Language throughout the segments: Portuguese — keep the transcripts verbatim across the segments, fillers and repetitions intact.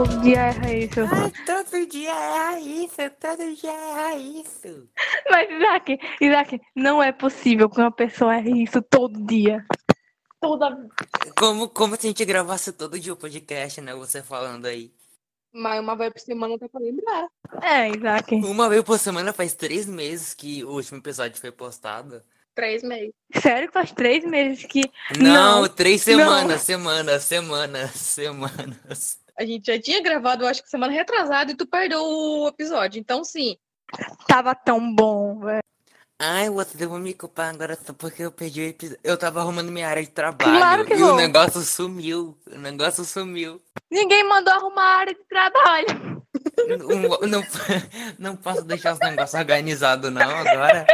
Todo dia erra isso. Ai, todo dia erra isso, todo dia erra isso. Mas, Isaac, Isaac, não é possível que uma pessoa erre isso todo dia. Toda... Como, como se a gente gravasse todo dia o podcast, né? Você falando aí. Mas uma vez por semana tá pra lembrar. É, Isaac. Uma vez por semana faz três meses que o último episódio foi postado. Três meses. Sério que faz três meses que... Não, não três semanas, não. semanas, semanas, semanas. A gente já tinha gravado, acho que semana retrasada, e tu perdeu o episódio, então sim. Tava tão bom, velho. Ai, você vai me culpar agora só porque eu perdi o episódio. Eu tava arrumando minha área de trabalho. Claro que e vou. o negócio sumiu. O negócio sumiu. Ninguém mandou arrumar a área de trabalho. Não, não, não posso deixar os negócios organizados, não, agora.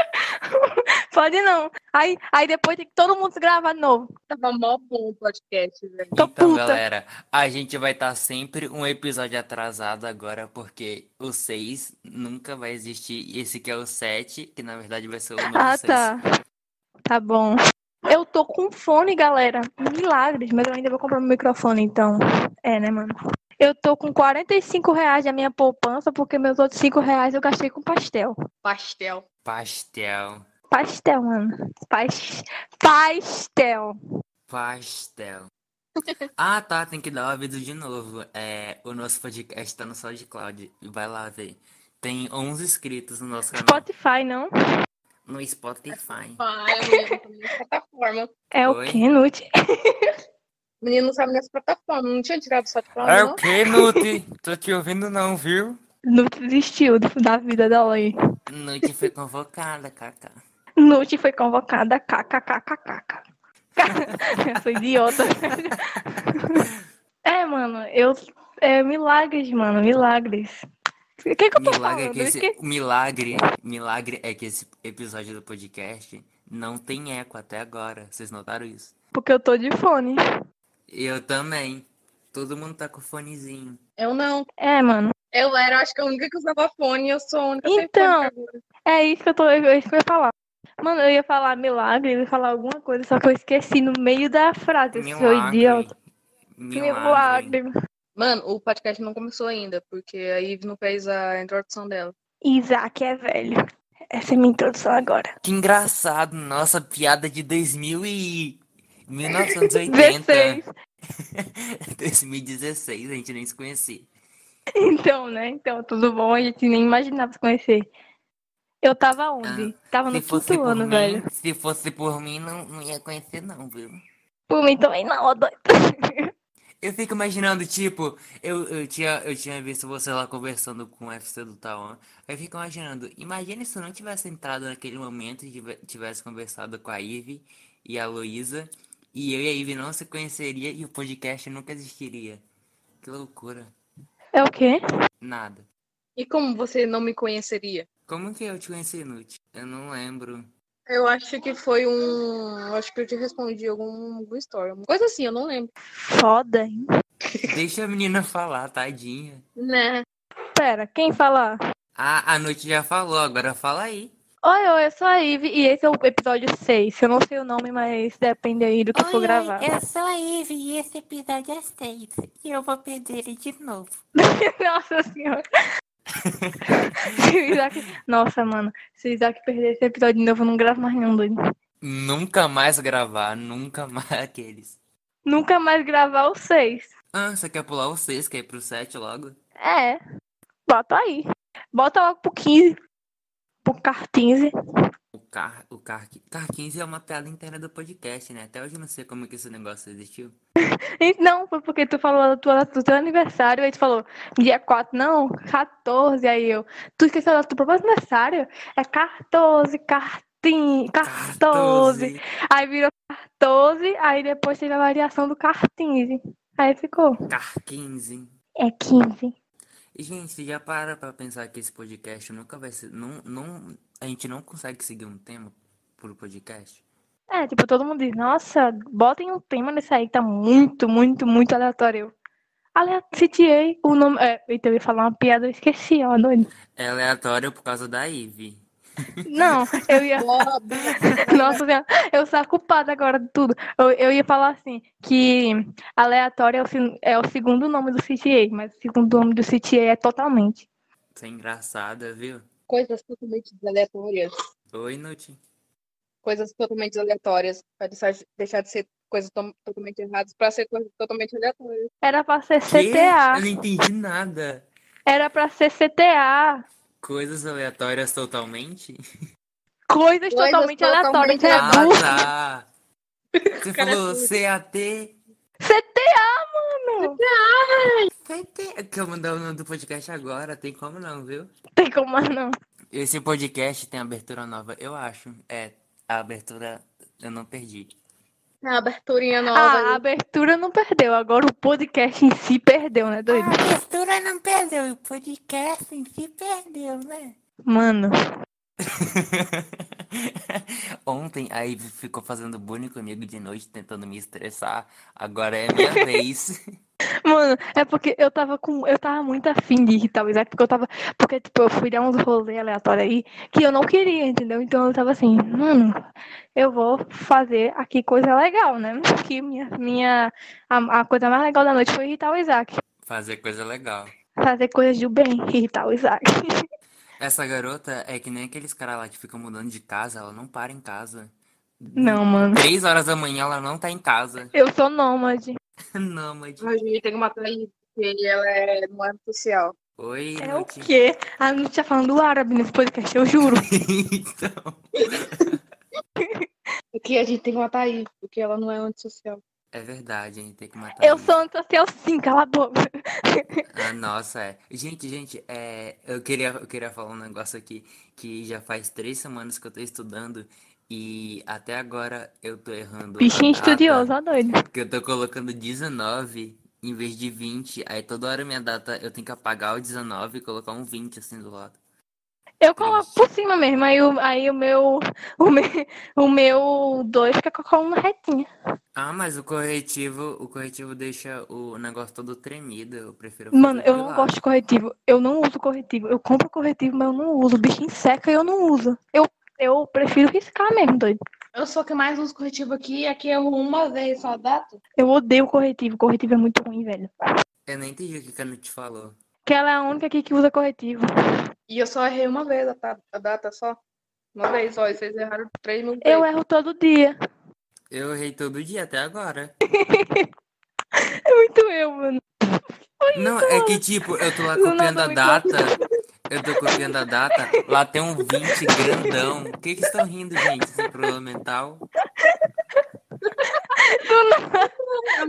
Pode não. Aí, aí depois tem que todo mundo se gravar de novo. Tava mó bom o podcast, velho. Então, puta. Galera, a gente vai estar tá sempre um episódio atrasado agora, porque o seis nunca vai existir. Esse que é o sete, que na verdade vai ser o número ah, seis. Ah, tá. Tá bom. Eu tô com fone, galera. Milagres, mas eu ainda vou comprar meu microfone, então. É, né, mano? Eu tô com quarenta e cinco reais da minha poupança, porque meus outros cinco reais eu gastei com pastel. Pastel. Pastel. Pastel, mano. Pas... Pastel. Pastel. Ah, tá. Tem que dar o aviso de novo. É, o nosso podcast tá no SoundCloud. Vai lá ver. Tem onze inscritos no nosso canal. Spotify, não? No Spotify. Ah, plataforma. É o que, Nute? O menino não sabe minhas plataformas. Não tinha tirado só de plataforma. É o que, Nute? Tô te ouvindo não, viu? Nute desistiu da vida dela aí. Nute foi convocada, Cacá. Nute foi convocada, kkkkk. Eu sou idiota. É, mano, eu... É, milagres, mano, milagres. O que, que eu tô milagre falando? É esse... que... Milagre, milagre é que esse episódio do podcast não tem eco até agora. Vocês notaram isso? Porque eu tô de fone. Eu também. Todo mundo tá com fonezinho. Eu não. É, mano. Eu era, acho que a única que usava fone, eu sou a única que então, sem fone. Então, é isso que eu tô, é isso que eu ia falar. Mano, eu ia falar milagre, eu ia falar alguma coisa, só que eu esqueci no meio da frase, milagre. Seu idiota. Milagre. Milagre. Mano, o podcast não começou ainda, porque a Ivy não fez a introdução dela. Isaac é velho. Essa é minha introdução agora. Que engraçado, nossa piada de dois mil e... mil novecentos e oitenta. dois mil e dezesseis, a gente nem se conhecia. Então, né? Então, tudo bom, a gente nem imaginava se conhecer. Eu tava onde? Ah, tava no quinto ano, mim, velho. Se fosse por mim, não, não ia conhecer, não, viu? Por mim também não, ó doido. Eu fico imaginando, tipo, eu, eu, tinha, eu tinha visto você lá conversando com o F C do Tauan. Eu fico imaginando, imagina se eu não tivesse entrado naquele momento e tivesse conversado com a Ivy e a Luísa. E eu e a Ivy não se conheceria e o podcast nunca existiria. Que loucura. É o quê? Nada. E como você não me conheceria? Como que eu te conheci, Nute? Eu não lembro. Eu acho que foi um... Acho que eu te respondi algum, algum story. Uma coisa assim, eu não lembro. Foda, hein? Deixa a menina falar, tadinha. Né? Pera, quem falar? Ah, a Nute já falou, agora fala aí. Oi, oi, eu sou a Ivy e esse é o episódio seis. Eu não sei o nome, mas depende aí do que oi, eu for gravar. Oi, eu sou a Ivy e esse episódio é seis. E eu vou perder ele de novo. Nossa senhora. Se o Isaac... Nossa, mano. Se o Isaac perder esse episódio de novo, eu não gravo mais nenhum, doido. Nunca mais gravar, nunca mais aqueles. Nunca mais gravar o seis. Ah, você quer pular o seis, quer ir pro sete logo? É. Bota aí. Bota logo pro quinze. O Car quinze. O Car, o Car, Car quinze é uma piada interna do podcast, né? Até hoje eu não sei como que esse negócio existiu. Não, foi porque tu falou do teu, do teu aniversário, aí tu falou dia quatro, não, quatorze, aí eu. Tu esqueceu do teu próprio aniversário? É quatorze, quatorze, quatorze. Aí virou quatorze, aí depois teve a variação do Car quinze. Aí ficou. Car quinze. É quinze. E, gente, já para pra pensar que esse podcast nunca vai ser... Não, não, a gente não consegue seguir um tema por podcast? É, tipo, todo mundo diz, nossa, botem um tema nesse aí que tá muito, muito, muito aleatório. Aleatório, citei o nome... É, eu ia falar uma piada, eu esqueci, ó, doido. É aleatório por causa da Ivy. Não, eu ia... Nossa, eu sou a culpada agora de tudo. Eu, eu ia falar assim, que aleatório é o, é o segundo nome do C T E, mas o segundo nome do C T E é totalmente. Isso é engraçada, viu? Coisas totalmente aleatórias. Oi, Nuti. Coisas totalmente aleatórias, pra deixar, deixar de ser coisas to- totalmente erradas pra ser coisas totalmente aleatórias. Era pra ser C T A. Que? Eu não entendi nada. Era pra ser C T A. Coisas aleatórias totalmente? Coisas, coisas totalmente, totalmente aleatórias. aleatórias. Ah, tá. Você falou C A T. C T A, mano! C T A! C T A! Que eu mandar o nome do podcast agora, tem como não, viu? Tem como não. Esse podcast tem abertura nova, eu acho. É, a abertura eu não perdi. A aberturinha nova. Ah, a abertura não perdeu, agora o podcast em si perdeu, né, doido? A abertura não perdeu, o podcast em si perdeu, né? Mano. Ontem, aí ficou fazendo bullying comigo de noite, tentando me estressar. Agora é minha vez. Mano, é porque eu tava com... Eu tava muito afim de irritar o Isaac, porque eu tava... Porque, tipo, eu fui dar uns rolês aleatórios aí que eu não queria, entendeu? Então eu tava assim, mano... Eu vou fazer aqui coisa legal, né? Que minha, minha, a, a coisa mais legal da noite foi irritar o Isaac. Fazer coisa legal. Fazer coisas de bem, irritar o Isaac. Essa garota é que nem aqueles caras lá que ficam mudando de casa, ela não para em casa. Não, mano. Três horas da manhã ela não tá em casa. Eu sou nômade. Nômade. A gente tem uma coisa que ela é não é social. Oi, é Nuti. O quê? A gente tá falando árabe nesse podcast, eu juro. Então... Porque a gente tem que matar aí, porque ela não é antissocial. É verdade, a gente tem que matar. Eu aí. Sou antissocial sim, cala a boca. Ah, nossa, é. Gente, gente, é, eu, queria, eu queria falar um negócio aqui, que já faz três semanas que eu tô estudando e até agora eu tô errando. Bichinho estudioso, ó doido. Porque eu tô colocando dezenove em vez de vinte, aí toda hora minha data eu tenho que apagar o dezenove e colocar um vinte assim do lado. Eu coloco por cima mesmo, aí o, aí o meu o meu, o meu dois fica com a coluna retinha. Ah, mas o corretivo, o corretivo deixa o negócio todo tremido, eu prefiro... Mano, eu não gosto de corretivo, eu não uso corretivo, eu compro corretivo, mas eu não uso, o bichinho seca e eu não uso. Eu, eu prefiro riscar mesmo, doido. Eu sou que mais uso corretivo aqui, aqui eu uma vez só data. Eu odeio corretivo, corretivo é muito ruim, velho. Eu nem entendi o que a Ana te falou. Que ela é a única aqui que usa corretivo. E eu só errei uma vez a, a data só. Uma vez só. E vocês erraram três mil vezes. Eu erro todo dia. Eu errei todo dia até agora. É muito eu, mano. Foi não, isso, é mano. Que tipo, eu tô lá copiando a data. Eu tô copiando a data. Lá tem um vinte grandão. Por que que estão rindo, gente? Sem problema mental. Do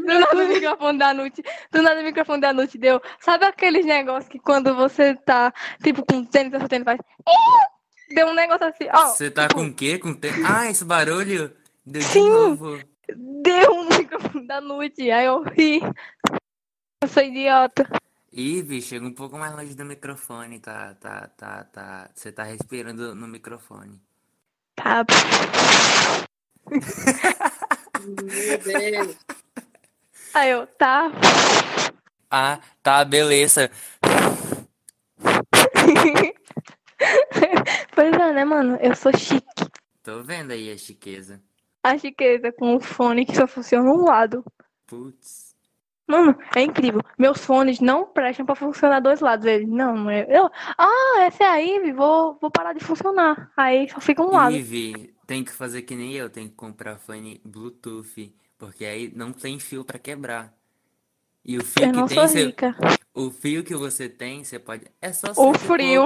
nada o microfone da Nuti. Do nada o microfone da Nuti deu. Sabe aqueles negócios que quando você tá tipo com tênis, o tênis faz. Deu um negócio assim, ó. Você tá com o quê? Com tênis? Ah, esse barulho deu. Sim, de novo. Deu um microfone da Nuti. Aí eu ri. Eu sou idiota. Ih, chega um pouco mais longe do microfone, tá, tá, tá, tá. Você tá respirando no microfone. Tá. Meu Deus. Aí eu, tá. Ah, tá, beleza. Pois é, né, mano? Eu sou chique. Tô vendo aí a chiqueza. A chiqueza com o fone que só funciona um lado. Putz. Mano, é incrível. Meus fones não prestam pra funcionar dois lados. Eles, não, eu... Ah, essa é a Ivy, vou, vou parar de funcionar. Aí só fica um lado. Ivy... Tem que fazer que nem eu, tem que comprar fone Bluetooth, porque aí não tem fio pra quebrar. E o fio eu que não tem, sou você... rica. O fio que você tem, você pode. É só o frio.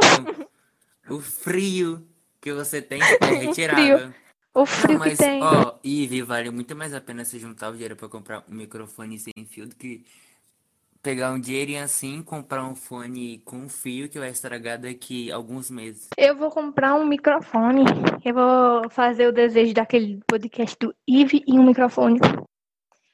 O frio que você tem é retirado. O frio, o frio não, mas, que tem. Ó, Ivy, vale muito mais a pena você juntar o dinheiro pra comprar um microfone sem fio do que pegar um dinheirinho assim, comprar um fone com fio que vai estragar daqui a alguns meses. Eu vou comprar um microfone. Eu vou fazer o desejo daquele podcast do Ivy e um microfone.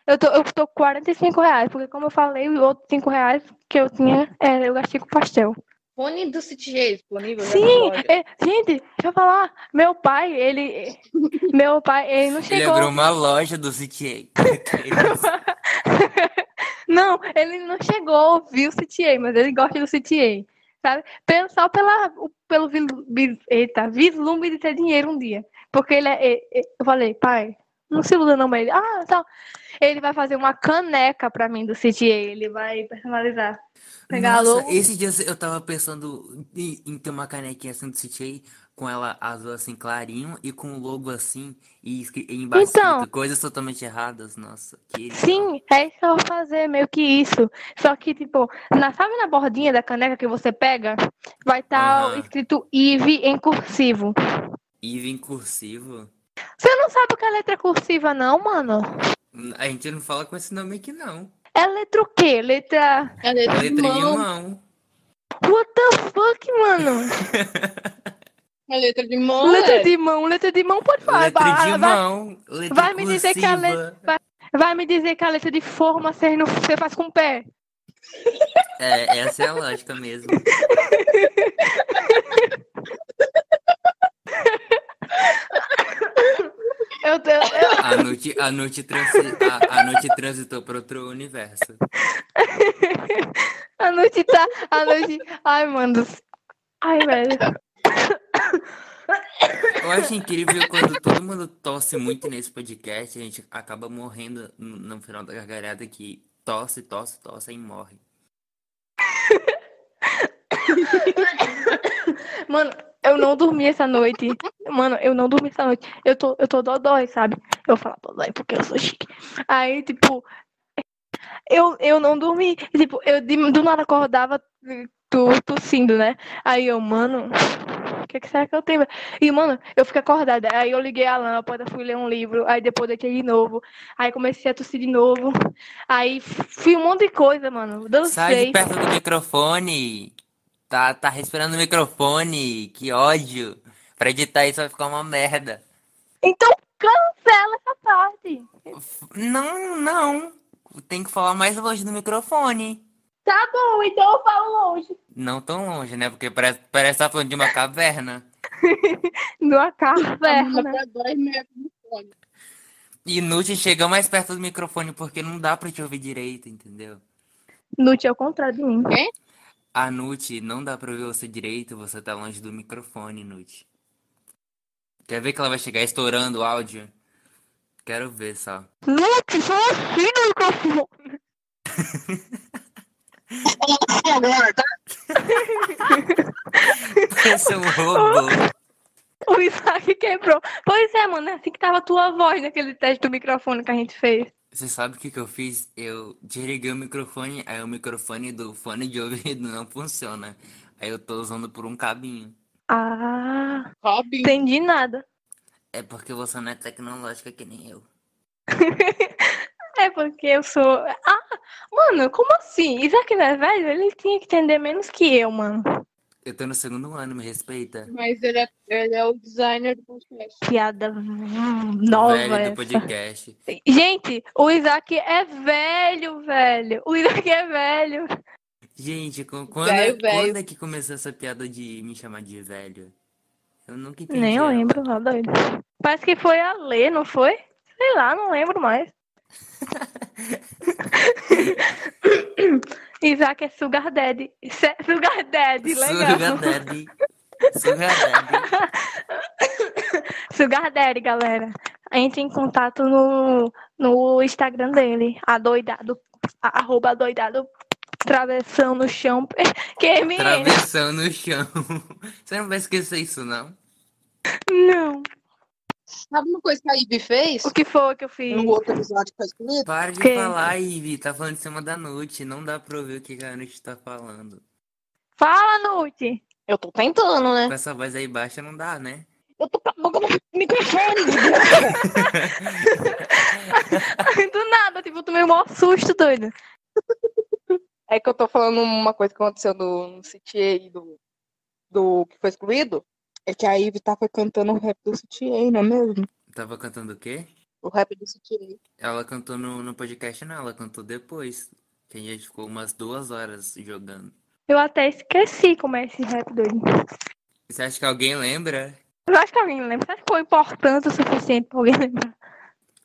Eu tô, eu tô quarenta e cinco reais, porque como eu falei, os outros cinco reais que eu tinha, é, eu gastei com pastel. Fone do C T G disponível? Sim! É, gente, deixa eu falar. Meu pai, ele... meu pai, ele não chegou... Ele abriu uma loja do C T G. Não, ele não chegou a ouvir o C T A, mas ele gosta do C T A. sabe? Só pela, pelo eita, vislumbre de ter dinheiro um dia. Porque ele é, eu falei, pai, não se iluda não, mas ele, ah, então, ele vai fazer uma caneca pra mim do C T E, ele vai personalizar. Pegar Nossa, a esse dia eu tava pensando em, em ter uma canequinha assim do C T E, com ela azul assim, clarinho, e com o logo assim, e, e embaixo, então, coisas totalmente erradas, nossa. Que sim, é isso que eu vou fazer, meio que isso. Só que, tipo, na, sabe na bordinha da caneca que você pega? Vai estar tá escrito Eve em cursivo. Eve em cursivo? Você não sabe o que é letra cursiva, não, mano? A gente não fala com esse nome aqui, não. É letra o quê? Letra... É letra, letra em mão. What the fuck, mano? É letra de mão, Letra é. de mão, letra de mão, pode falar. Letra vai, de vai, mão, letra vai me dizer que a letra, vai, vai me dizer que a letra de forma você, não, você faz com o pé. É, essa é a lógica mesmo. Eu, eu, eu... A noite, a noite, transi... a, a noite transitou para outro universo. A noite tá... A noite... Ai, mano. Ai, velho. Eu acho incrível quando todo mundo tosse muito nesse podcast, a gente acaba morrendo no final da gargalhada que tosse, tosse, tosse e morre. Mano, eu não dormi essa noite. Mano, eu não dormi essa noite. Eu tô, eu tô dodói, sabe? Eu vou falar dodói porque eu sou chique. Aí, tipo, eu, eu não dormi. Tipo, eu do nada acordava tossindo, né? Aí eu, mano... O que, que será que eu tenho? E, mano, eu fiquei acordada. Aí eu liguei a lâmpada, fui ler um livro. Aí depois deitei de novo. Aí comecei a tossir de novo. Aí fui um monte de coisa, mano. Dancei. Sai de perto do microfone. Tá, tá respirando no microfone. Que ódio. Pra editar isso vai ficar uma merda. Então cancela essa parte. Não, não. Tem que falar mais longe do microfone. Tá bom, então eu falo longe. Não tão longe, né? Porque parece, parece que tá falando de uma caverna. De uma caverna. Inútil, chega mais perto do microfone, porque não dá pra te ouvir direito, entendeu? Inútil é o contrário de mim. Quê? A Nuti, não dá pra ouvir você direito, você tá longe do microfone, Nuti. Quer ver que ela vai chegar estourando o áudio? Quero ver só. Nuti, só assim no microfone. Agora, tá? Parece um robô. O Isaac quebrou. Pois é, mano, é assim que tava a tua voz naquele teste do microfone que a gente fez. Você sabe o que que eu fiz? Eu desliguei o microfone, aí o microfone do fone de ouvido não funciona. Aí eu tô usando por um cabinho. Ah, Robin. Entendi nada. É porque você não é tecnológica que nem eu. É porque eu sou... Ah, mano, como assim? Isaac não é velho? Ele tinha que entender menos que eu, mano. Eu tô no segundo ano, me respeita. Mas ele é, ele é o designer do podcast. Piada nova velho essa. Do podcast. Gente, o Isaac é velho, velho. O Isaac é velho. Gente, quando, velho, quando velho. é que começou essa piada de me chamar de velho? Eu nunca entendi. Nem eu lembro, tá doido. Parece que foi a Lê, não foi? Sei lá, não lembro mais. Isaac é Sugar Daddy. Sugar Daddy, legal. Sugar Daddy. Sugar Daddy. Sugar Daddy, galera. Entre em contato no, no Instagram dele. Adoidado. Arroba adoidado. Travessão no chão. Q M N. Travessão no chão. Você não vai esquecer isso, não? Não. Sabe uma coisa que a Ivy fez? O que foi que eu fiz? No outro episódio que faz comigo? Para de que? falar, Ivy. Tá falando de cima da Nute. Não dá pra ouvir o que a Nute tá falando. Fala, Nute! Eu tô tentando, né? Com essa voz aí baixa não dá, né? Eu tô com a boca no microfone! Do nada, tipo, eu tomei um maior susto, doido. É que eu tô falando uma coisa que aconteceu no C T E do, do que foi excluído. É que a Ivy tava cantando o rap do C T E, não é mesmo? Tava cantando o quê? O rap do C T E. Ela cantou no, no podcast, não. Ela cantou depois. Que a gente ficou umas duas horas jogando. Eu até esqueci como é esse rap doido. Você acha que alguém lembra? Eu acho que alguém lembra. Você acha que foi importante o suficiente pra alguém lembrar?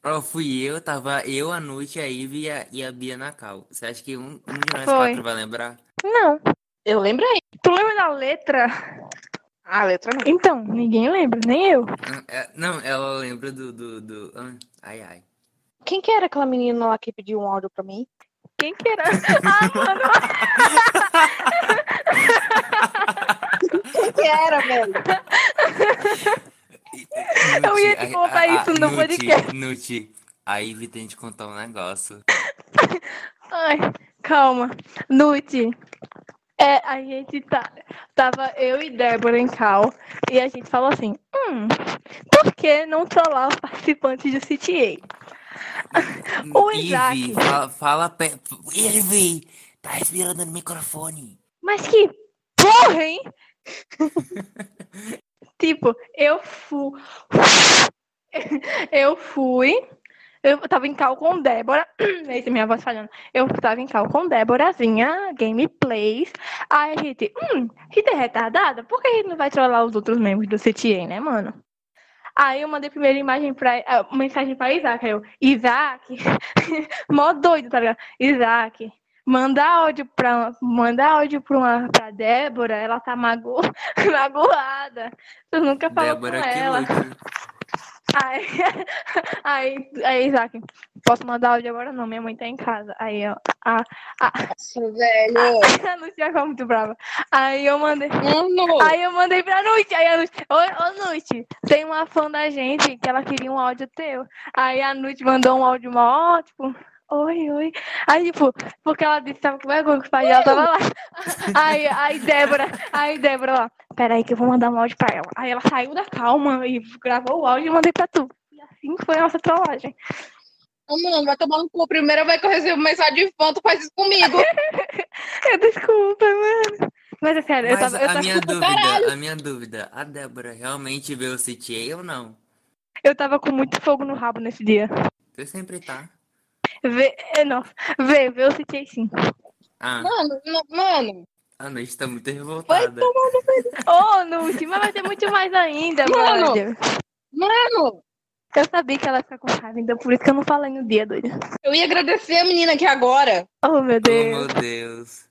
Ó, oh, fui eu. Tava eu, a Nuti, a Ivy e a, e a Bia Nakal. Você acha que um, um de nós foi. quatro vai lembrar? Não. Eu lembro aí. Tu lembra da letra? Ah, a letra não. Então, ninguém lembra, nem eu. É, não, ela lembra do... do, do... Ai, ai. Quem que era aquela menina lá que pediu um áudio pra mim? Quem que era? Ah, mano. Quem que era, velho? Nuti, eu ia te contar a, isso a, no Nuti, podcast. Nuti, a Ivy tem de contar um negócio. Ai, calma. Nuti, é, a gente tá, tava eu e Débora em cal e a gente falou assim, hum, por que não trollar os participantes do C T E? O Isaac... Ivy, fala, fala perto. Ivy, tá respirando no microfone. Mas que porra, hein? Tipo, eu fui... eu fui... Eu tava em cal com Débora... Esse minha voz falhando. Eu tava em cal com Déborazinha, gameplays. Aí a gente... Hum, a gente é retardada? Por que a gente não vai trollar os outros membros do C T E, né, mano? Aí eu mandei primeiro imagem pra, uh, mensagem pra Isaac. Aí eu, Isaac, mó doido, tá ligado? Isaac, manda áudio pra, manda áudio pra, uma, pra Débora, ela tá mago... magoada. Tu nunca falou Débora com ela. Aí, aí, aí, Isaac, posso mandar áudio agora? Não, minha mãe tá em casa. Aí eu, a, a, velho. A, a Núcia ficou muito brava. Aí eu mandei, não. Aí eu mandei pra Núcia. Aí a Núcia, ô, ô Núcia, tem uma fã da gente que ela queria um áudio teu. Aí a Núcia mandou um áudio mó, tipo, oi, oi. Aí, tipo, porque ela disse, sabe que vai com os pais, ela tava lá. Aí, aí, Débora, aí, Débora, lá. Peraí que eu vou mandar um áudio pra ela. Aí ela saiu da calma e gravou o áudio e mandei pra tu. E assim foi a nossa trollagem. Ô, mano, vai tomar no cu. Primeira vez que eu recebo mensagem de fã, tu faz isso comigo. Eu desculpa, mano. Mas é sério, Mas eu tava... Eu a, tava minha dúvida, a minha dúvida, a Débora realmente veio o C T E ou não? Eu tava com muito fogo no rabo nesse dia. Você sempre tá. Vê... Nossa, veio, veio o C T E sim. Ah. Mano, não, mano... A noite tá muito revoltada. Vai tomar no pé. Ô, Nuti, mas vai ter muito mais ainda, mano. Mano. Mano. Eu sabia que ela ia ficar com raiva, então por isso que eu não falei no dia, doida. Eu ia agradecer a menina aqui agora. Oh, meu Deus. Oh, meu Deus.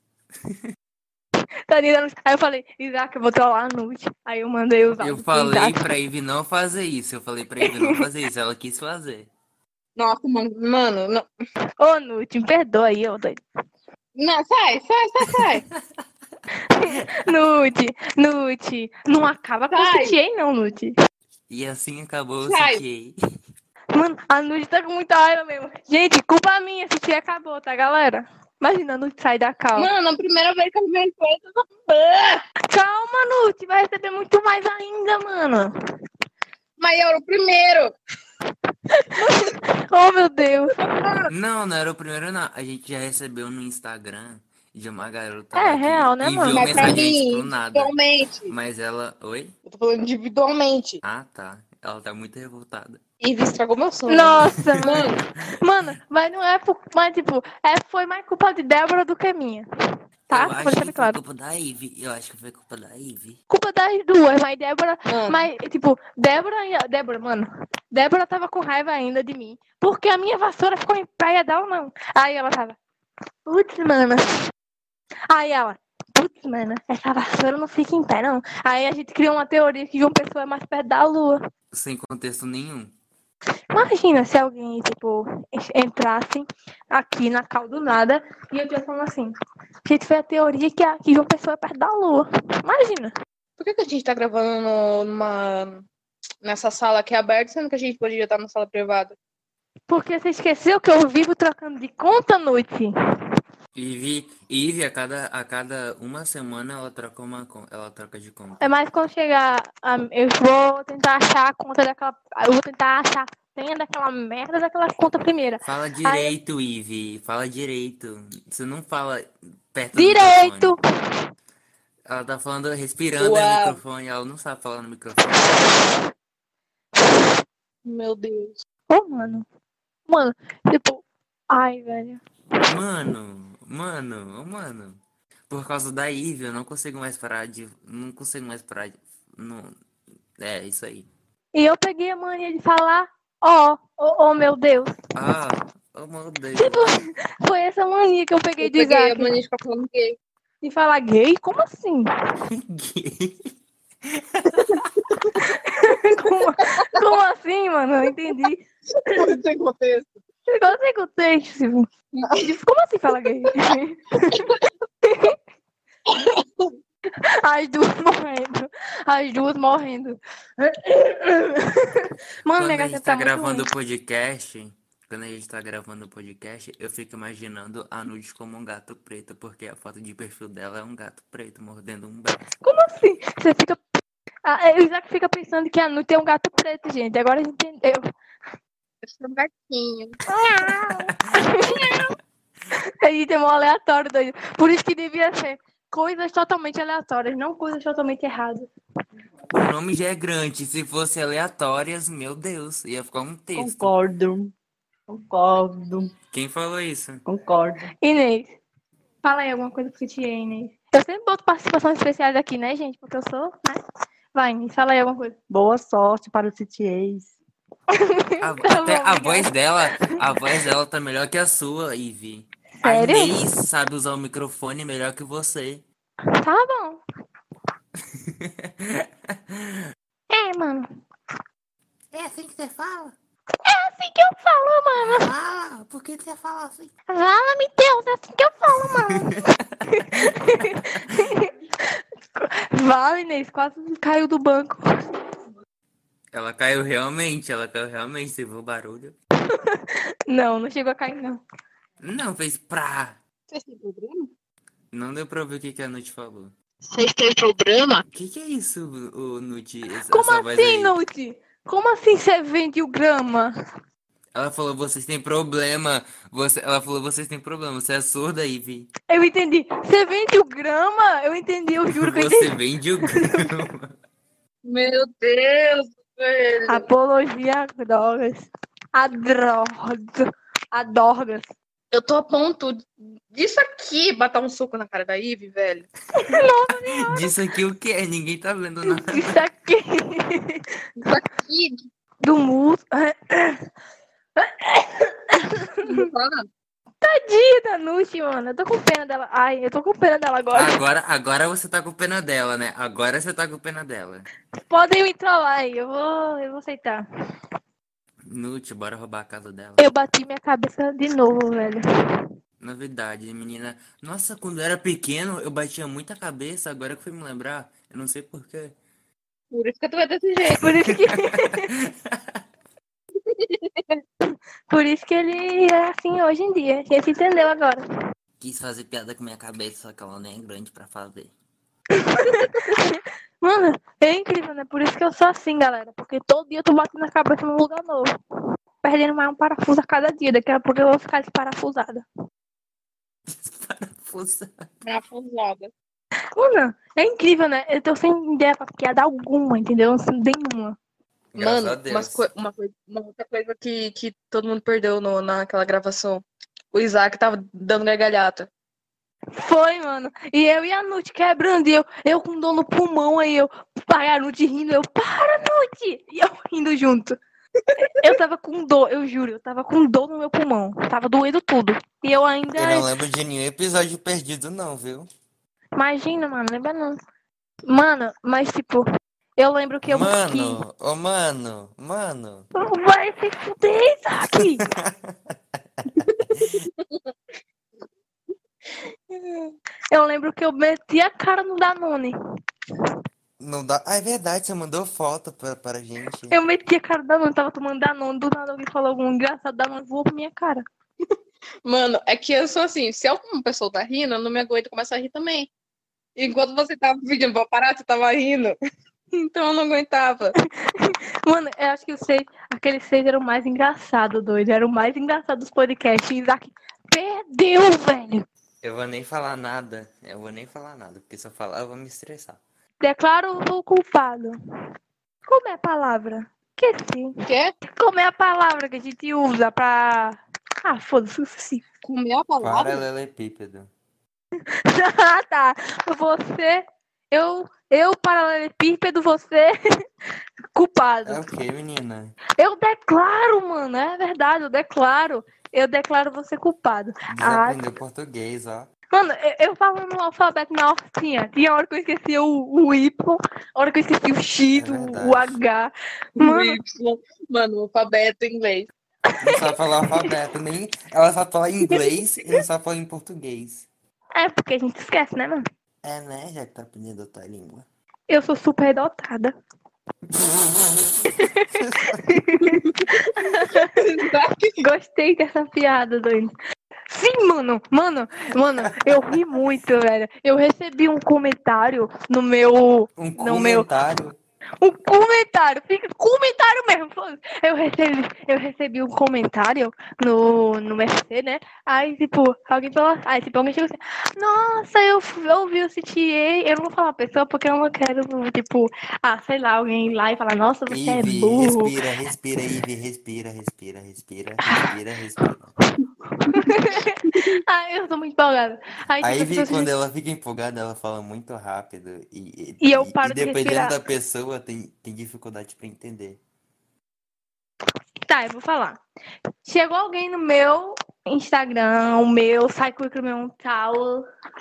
Aí eu falei, Isaac, eu vou trollar a Nuti. Aí eu mandei os áudios. Eu falei pra Ivy não fazer isso. Eu falei pra Ivy não fazer isso. Ela quis fazer. Nossa, mano. Mano, não. Ô, Nuti, me perdoa aí, ô, doida. Não, sai, sai, sai, sai. Nuti, Nuti, não acaba com Sai. O C T E, não, Nuti. E assim acabou Sai. O C T E. Mano, a Nuti tá com muita raiva mesmo. Gente, culpa minha, o C T E acabou, tá, galera? Imagina, a Nuti sai da calma. Mano, a primeira vez que eu vi coisa, tô... Calma, Nuti, vai receber muito mais ainda, mano. Mas eu era o primeiro. Oh, meu Deus. Não, não era o primeiro, não. A gente já recebeu no Instagram... De uma garota. É real, né, mano? Mas pra mim, individualmente. Mas ela... Oi? Eu tô falando individualmente. Ah, tá. Ela tá muito revoltada. E estragou meu sonho. Nossa, mano. Mano, mas não é... Por... Mas, tipo, é... foi mais culpa de Débora do que minha. Tá? Eu acho que claro. Foi culpa da Ivy. Eu acho que foi culpa da Ivy. Culpa das duas, mas Débora... Mano. Mas, tipo, Débora... Débora, mano. Débora tava com raiva ainda de mim. Porque a minha vassoura ficou em praia da ou não. Aí ela tava... Putz, mano... Aí ela, putz, mano, essa vassoura não fica em pé, não. Aí a gente criou uma teoria que João Pessoa é mais perto da Lua. Sem contexto nenhum. Imagina se alguém, tipo, entrasse aqui na cal do nada e eu tivesse falando assim, gente, foi a teoria que, a, que João Pessoa é perto da Lua. Imagina. Por que, que a gente tá gravando no, numa, nessa sala aqui aberta, sendo que a gente poderia estar na sala privada? Porque você esqueceu que eu vivo trocando de conta à noite. Ivy, Ivy, a cada, a cada uma semana ela troca, uma, ela troca de conta. É, mas quando chegar, eu vou tentar achar a conta daquela... Eu vou tentar achar a senha daquela merda daquela conta primeira. Fala direito, aí... Ivy, fala direito. Você não fala perto direito. Do microfone. Ela tá falando, respirando Uau. No microfone, ela não sabe falar no microfone. Meu Deus. Ô, oh, mano. Mano, tipo... Ai, velho. Mano... Mano, mano, por causa da Ivy, eu não consigo mais parar de... Não consigo mais parar de... Não... É, isso aí. E eu peguei a mania de falar, ó, oh, oh, meu Deus. Ah, oh, meu Deus. Tipo, foi essa mania que eu peguei eu de peguei Isaac. Eu peguei a mania de ficar falando gay. E falar gay? Como assim? Gay? como, como assim, mano? Eu entendi. Ficou sem contexto. Ficou sem contexto. Como assim fala gay? As duas morrendo. As duas morrendo. Mano, quando a gente tá, tá gravando o podcast, quando a gente tá gravando o podcast, eu fico imaginando a Nudes como um gato preto, porque a foto de perfil dela é um gato preto mordendo um braço. Como assim? Você fica... Ah, o Isaac fica pensando que a Nudes é um gato preto, gente. Agora a gente entendeu. Eu sou um gatinho. A gente é mó aleatório. Doido. Por isso que devia ser coisas totalmente aleatórias, não coisas totalmente erradas. O nome já é grande. Se fosse aleatórias, meu Deus, ia ficar um texto. Concordo. Concordo. Quem falou isso? Concordo. Inês, fala aí alguma coisa que você tinha, Inês. Eu sempre boto participações especiais aqui, né, gente? Porque eu sou... Né? Vai, Inês, fala aí alguma coisa. Boa sorte para o C T Es. A, tá até bom, a voz dela, a voz dela tá melhor que a sua, Ivy. Sério? A Inês sabe usar o microfone melhor que você. Tá bom. É, mano. É assim que você fala? É assim que eu falo, mano. Fala, por que você fala assim? Fala, meu Deus, é assim que eu falo, mano. Vale, Inês, quase caiu do banco. Ela caiu realmente, ela caiu realmente, você viu o barulho? Não, não chegou a cair, não. Não, fez pra... Vocês têm problema? Não deu pra ouvir o que, que a Nut falou. Vocês têm problema? O que, que é isso, o Nut? Como assim, Nut? Como assim você vende o grama? Ela falou, vocês têm problema. Você... Ela falou, vocês têm problema. Você é surda, Ivy. Eu entendi. Você vende o grama? Eu entendi, eu juro que eu entendi. Você vende o grama. Meu Deus. Apologia a drogas. A droga. A drogas. Eu tô a ponto disso aqui, botar um soco na cara da Ivy, velho. Nossa, disso aqui o quê? Ninguém tá vendo nada. Isso aqui. Isso aqui. Do músculo. Tadinha da Nuti, mano. Eu tô com pena dela. Ai, eu tô com pena dela agora. Agora, agora você tá com pena dela, né? Agora você tá com pena dela. Podem me trollar aí. Eu vou, eu vou aceitar. Nuti, bora roubar a casa dela. Eu bati minha cabeça de novo, velho. Novidade, menina. Nossa, quando eu era pequeno, eu batia muita cabeça. Agora que fui me lembrar, eu não sei porquê. Por isso que tu é desse jeito. Por isso que... Por isso que ele é assim hoje em dia. Ele se entendeu agora. Quis fazer piada com minha cabeça, só que ela nem é grande pra fazer. Mano, é incrível, né? Por isso que eu sou assim, galera. Porque todo dia eu tô batendo a cabeça num lugar novo. Perdendo mais um parafuso a cada dia. Daqui a pouco eu vou ficar desparafusada. Desparafusada. Parafusada. Mano, é incrível, né? Eu tô sem ideia pra piada alguma, entendeu? Sem nenhuma. Mano, uma, co- uma, coisa, uma outra coisa que, que todo mundo perdeu no, naquela gravação. O Isaac tava dando gargalhada. Foi, mano. E eu e a Nut quebrando. E eu, eu com dor no pulmão. Aí eu, para a Nut rindo. Eu, para, Nut! E eu rindo junto. Eu tava com dor, eu juro. Eu tava com dor no meu pulmão. Tava doendo tudo. E eu ainda... Eu não lembro de nenhum episódio perdido, não, viu? Imagina, mano. Lembra não. Mano, mas tipo... Eu lembro que eu... Mano, ô oh, mano, mano... Vai se fuder, Isaac! Eu lembro que eu meti a cara no Danone. Não dá... Ah, é verdade, você mandou foto pra, pra gente. Eu meti a cara no Danone, tava tomando Danone, do nada alguém falou algum engraçado, Danone voou pra minha cara. Mano, é que eu sou assim, se alguma pessoa tá rindo, eu não me aguento, começa a rir também. Enquanto você tava pedindo pra parar, você tava rindo. Então eu não aguentava. Mano, eu acho que eu sei, aquele seis era o mais engraçado, doido. Era o mais engraçado dos podcasts. E Isaac perdeu, velho. Eu vou nem falar nada. Eu vou nem falar nada. Porque se eu falar, eu vou me estressar. Declaro o culpado. Como é a palavra? Que sim. Quê? Como é a palavra que a gente usa pra... Ah, foda-se, sim. Como é a palavra? Paralelepípedo. Ah, tá. Você... Eu, eu paralelepípedo, você culpado. É o quê, menina? Eu declaro, mano. É verdade, eu declaro. Eu declaro você culpado. Desaprendeu ah, português, ó. Mano, eu, eu falava no alfabeto na hortinha. Tinha hora que eu esquecia o, o Y, hora que eu esquecia o X, é o H. Mano. O Y. Mano, o alfabeto em inglês. Não sabe falar alfabeto, nem. Ela só fala em inglês e não sabe falar em português. É, porque a gente esquece, né, mano? É, né? Já que tá aprendendo outra língua. Eu sou super dotada. Gostei dessa piada, Dani. Sim, mano, mano, mano, eu ri muito, velho. Eu recebi um comentário no meu... Um comentário? No meu... Um comentário, fica comentário mesmo. Eu recebi, eu recebi um comentário no, no M S C, né? Aí, tipo, alguém falou. Aí, tipo, alguém chegou assim: nossa, eu, eu ouvi o C T E. Eu não vou falar a pessoa porque eu não quero, tipo, ah, sei lá, alguém lá e falar: nossa, você Ivy, é burro. Respira, respira, Ivy, respira, respira, respira, respira, respira. Ai, eu tô muito empolgada. Aí, a Ivy, quando ela fica empolgada, ela fala muito rápido. E, e, e eu paro e, de dependendo respirar. Da pessoa. Tem, tem dificuldade pra entender. Tá, eu vou falar. Chegou alguém no meu Instagram, o meu, sai currículo meu, tal,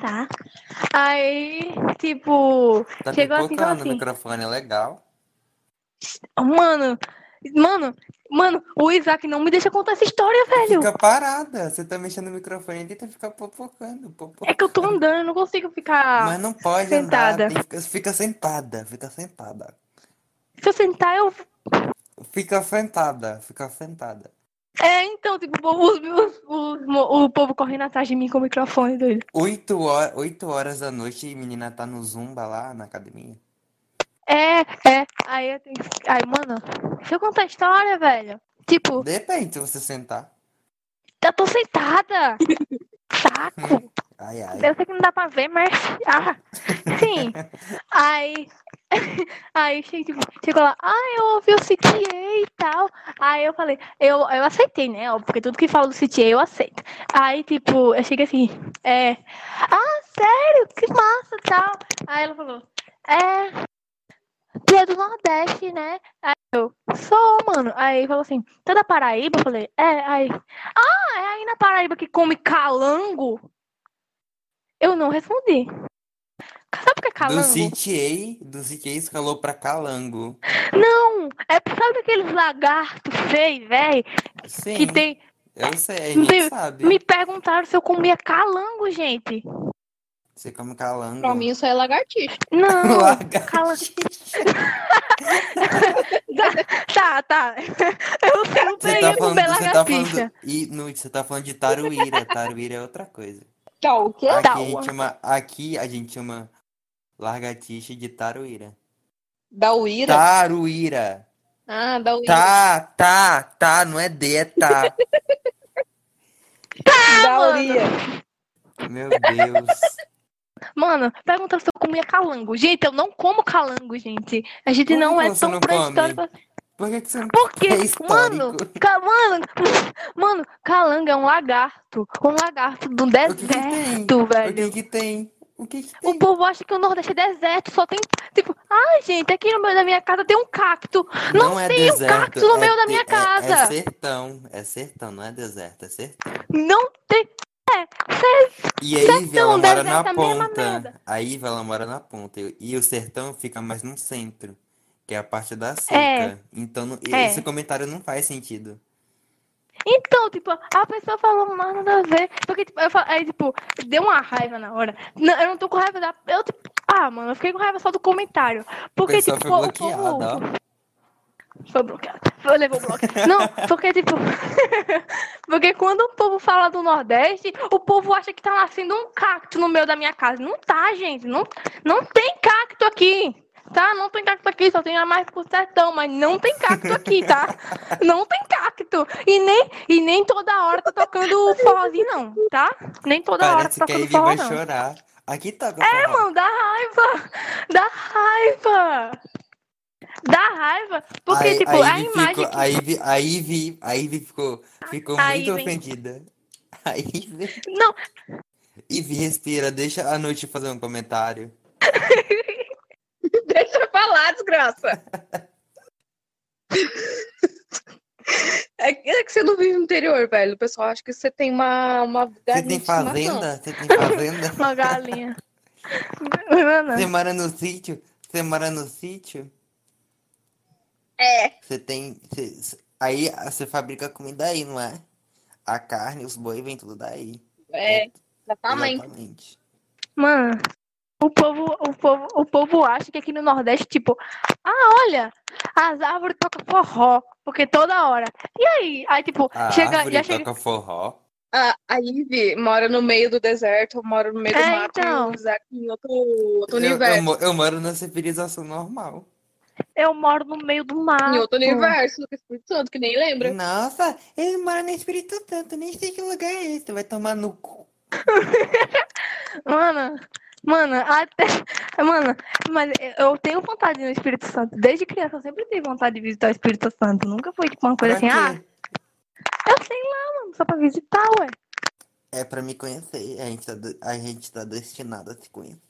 tá? Aí, tipo, tá chegou assim, então assim. O microfone é legal. Mano, mano, mano, o Isaac não me deixa contar essa história, velho. Fica parada, você tá mexendo no microfone e tenta ficar popocando, popocando. É que eu tô andando, não consigo ficar. Mas não pode sentada. Andar, fica, fica sentada, fica sentada. Se eu sentar, eu... Fica sentada, fica sentada. É, então, tipo, os, os, os, o povo correndo atrás de mim com o microfone doido. Oito horas, oito horas da noite e a menina tá no Zumba lá na academia. É, é, aí eu tenho que... Aí, mano, deixa eu contar a história, velho. Tipo... Depende se você sentar. Eu tô sentada. Saco. Ai, ai. Eu sei que não dá pra ver, mas... Ah, sim. Aí... Aí, tipo, chegou lá, ah, eu ouvi o C T E e tal. Aí eu falei, eu, eu aceitei, né? Porque tudo que fala do C T E eu aceito. Aí, tipo, eu cheguei assim, é... Ah, sério? Que massa e tal. Aí ela falou, é... Tu é do Nordeste, né? Aí eu, sou, mano. Aí falou assim, tu é da Paraíba? Eu falei, é, aí. Ah, é aí na Paraíba que come calango? Eu não respondi. Sabe o que é calango? Do C T A escalou pra calango. Não, é sabe aqueles lagartos feios, velho? Sim, que tem... eu sei, a gente me, sabe. Me perguntaram se eu comia calango, gente. Você come calango. Pra mim isso é lagartixa. Não, lagartixa. tá, tá. Eu não peguei tá com lagartixa. Você tá falando de taruíra. Taruíra é outra coisa. Tá, o quê? Aqui, tá, a, gente chama, aqui a gente chama lagartixa de taruíra. Da uíra? Taruíra. Ah, da uíra. Tá, tá, tá. Não é D, é tá. Tá, da uíra. Meu Deus. Mano, pergunta se eu comia calango. Gente, eu não como calango, gente. A gente não, não é tão pré-histórico. Por que, que você não Porque, é mano, ca- mano, mano, calango é um lagarto. Um lagarto do deserto, velho. O que que tem? O que que tem? O povo acha que o Nordeste é deserto. Só tem, tipo, ai, gente, aqui no meio da minha casa tem um cacto. Não, não é tem deserto, um cacto no é, meio da minha é, casa. É sertão, é sertão, não é deserto, é sertão. Não tem... É, cês... E a Ivy, ela mora na ponta. A Ivy, ela mora na ponta. E o sertão fica mais no centro, que é a parte da seca. É. Então, não... é. Esse comentário não faz sentido. Então, tipo, a pessoa falou, mas nada a ver. Porque, tipo, eu falo... aí, tipo, deu uma raiva na hora. Não, eu não tô com raiva da... Eu, tipo, ah, mano, eu fiquei com raiva só do comentário. Porque, tipo, foi bloqueada, o povo... Foi bloqueado. Foi levar o bloco. Não, porque tipo. Porque quando o povo fala do Nordeste, o povo acha que tá nascendo um cacto no meio da minha casa. Não tá, gente. Não, não tem cacto aqui. Tá? Não tem cacto aqui. Só tem a mais pro sertão, mas não tem cacto aqui, tá? Não tem cacto. E nem, e nem toda hora tá tocando forrozinho, não, tá? Nem toda Parece hora tá tocando forró. Vai não. Chorar. Aqui tá. É, mano, dá raiva! Dá raiva! Dá raiva, porque, a, tipo, a, a imagem... Ficou, que... A Ivy, a Ivy ficou, ficou a muito Ivy. Ofendida. A Ivy... Não! Ivy, respira, deixa a noite fazer um comentário. Deixa eu falar, desgraça. É que que você não vive no interior, velho? O pessoal acha que você tem uma, uma galinha. Você tem fazenda? Você tem fazenda? Uma galinha. Não, não. Você mora no sítio? Você mora no sítio? É. Você tem... Você, aí você fabrica a comida aí, não é? A carne, os boi, vem tudo daí. É, exatamente. exatamente. Mano... O povo, o, povo, o povo acha que aqui no Nordeste, tipo, ah, olha, as árvores tocam forró, porque toda hora. E aí? Aí, tipo, a chega... árvore já toca chega... forró? Ah, a Ivy mora no meio do deserto, mora no meio é, do mato, então... em outro, outro eu, universo. Eu, eu moro na civilização normal. Eu moro no meio do mato. Em outro universo, no Espírito Santo, que nem lembra. Nossa, ele mora no Espírito Santo, nem sei que lugar é esse, vai tomar no cu. Mano... Mano, até... Mano, mas eu tenho vontade no Espírito Santo. Desde criança eu sempre tive vontade de visitar o Espírito Santo. Nunca foi tipo uma coisa pra assim, quê? Ah, eu sei lá, mano, só pra visitar, ué. É pra me conhecer, a gente tá, a gente tá destinado a se conhecer.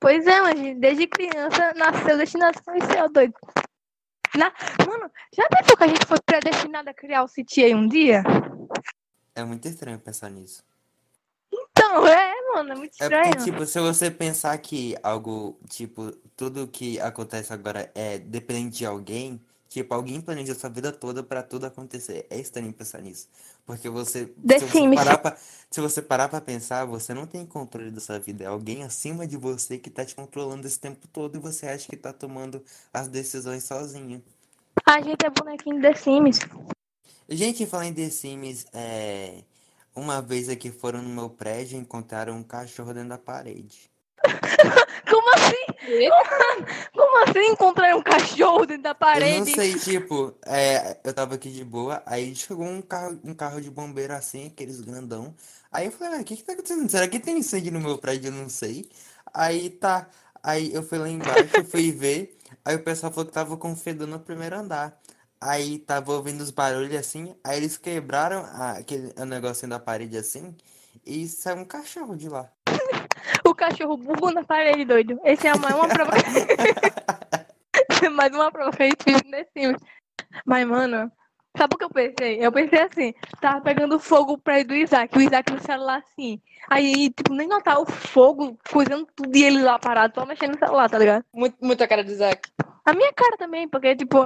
Pois é, mas desde criança nasceu destinado a se conhecer, doido. Na... Mano, já pensou que a gente foi predestinado a criar o C T E um dia? É muito estranho pensar nisso. Então, é, mano, é muito estranho. É porque, tipo, se você pensar que algo, tipo, tudo que acontece agora é dependente de alguém, tipo, alguém planejou sua vida toda pra tudo acontecer. É estranho pensar nisso. Porque você, se você, parar pra, se você parar pra pensar, você não tem controle da sua vida. É alguém acima de você que tá te controlando esse tempo todo e você acha que tá tomando as decisões sozinho. A gente é bonequinho The Sims. Gente, falar em The Sims, é... Uma vez aqui foram no meu prédio e encontraram um cachorro dentro da parede. Como assim? Como assim encontraram um cachorro dentro da parede? Eu não sei, tipo, é, eu tava aqui de boa, aí chegou um carro, um carro de bombeiro assim, aqueles grandão. Aí eu falei, ah, o que que tá acontecendo? Será que tem sangue no meu prédio? Eu não sei. Aí tá, aí eu fui lá embaixo, fui ver, aí o pessoal falou que tava com fedor no primeiro andar. Aí tava ouvindo os barulhos assim, aí eles quebraram a, aquele o negocinho da parede assim e saiu um cachorro de lá. O cachorro burro na parede, doido. Esse é mais uma prova. Mais uma prova que a gente fez nesse filme. Mas, mano, sabe o que eu pensei? Eu pensei assim, tava pegando fogo o prédio do Isaac, o Isaac no celular assim. Aí, tipo, nem notar o fogo, coisando tudo e ele lá parado, só mexendo no celular, tá ligado? Muito, muita cara do Isaac. A minha cara também, porque, tipo...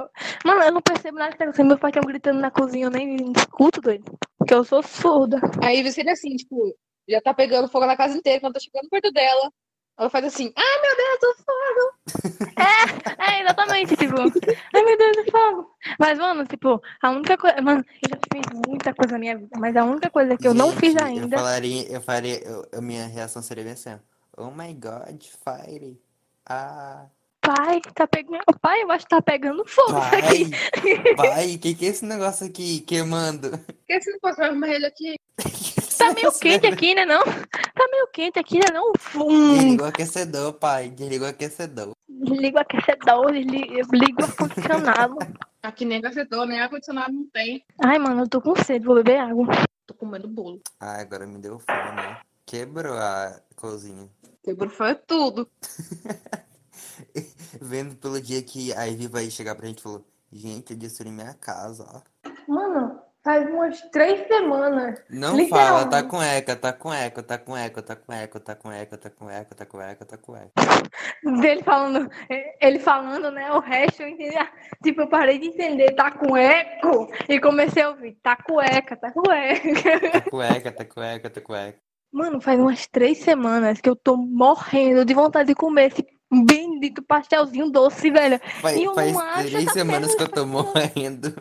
Mano, eu não percebo nada que tá acontecendo. Meu pai tá gritando na cozinha, eu nem escuto, doido. Porque eu sou surda. Aí você é assim, tipo... Já tá pegando fogo na casa inteira, quando tá chegando perto dela. Ela faz assim... Ai, meu Deus do fogo! é, é, exatamente, tipo... Ai, meu Deus do fogo! Mas, mano, tipo... A única coisa... Mano, eu já fiz muita coisa na minha vida. Mas a única coisa que eu Gente, não fiz ainda... Eu falaria... Eu faria... Eu, eu, minha reação seria assim... Oh, my God, fire! Ah... Pai, tá pegando... Pai, eu acho que tá pegando fogo pai, aqui. Pai, o que, que é esse negócio aqui queimando? Por que você não pode arrumar ele aqui? Tá meio quente aqui, né não? Tá meio quente aqui, né não? Hum. Desliga o aquecedor, pai. Desliga o aquecedor. Desliga o aquecedor, desliga o ar-condicionado. Aqui nem aquecedor, nem ar-condicionado não tem. Ai, mano, eu tô com sede, vou beber água. Tô comendo bolo. Ai, agora me deu fome. Quebrou a cozinha. Quebrou foi tudo. Vendo pelo dia que a Ivy vai chegar pra gente e falou: gente, eu destruí minha casa, ó. Mano, faz umas três semanas. Não fala, tá com eco, tá com eco, tá com eco, tá com eco, tá com eco, tá com eco, tá com eco, tá com eco. Ele falando, ele falando, né? O resto eu entendi. Tipo, eu parei de entender, tá com eco. E comecei a ouvir, tá cueca, tá cueca. Tá cueca, tá cueca, tá cueca. Mano, faz umas três semanas que eu tô morrendo de vontade de comer esse bendito pastelzinho doce, velho. Faz, e faz três tá semanas que eu tô morrendo.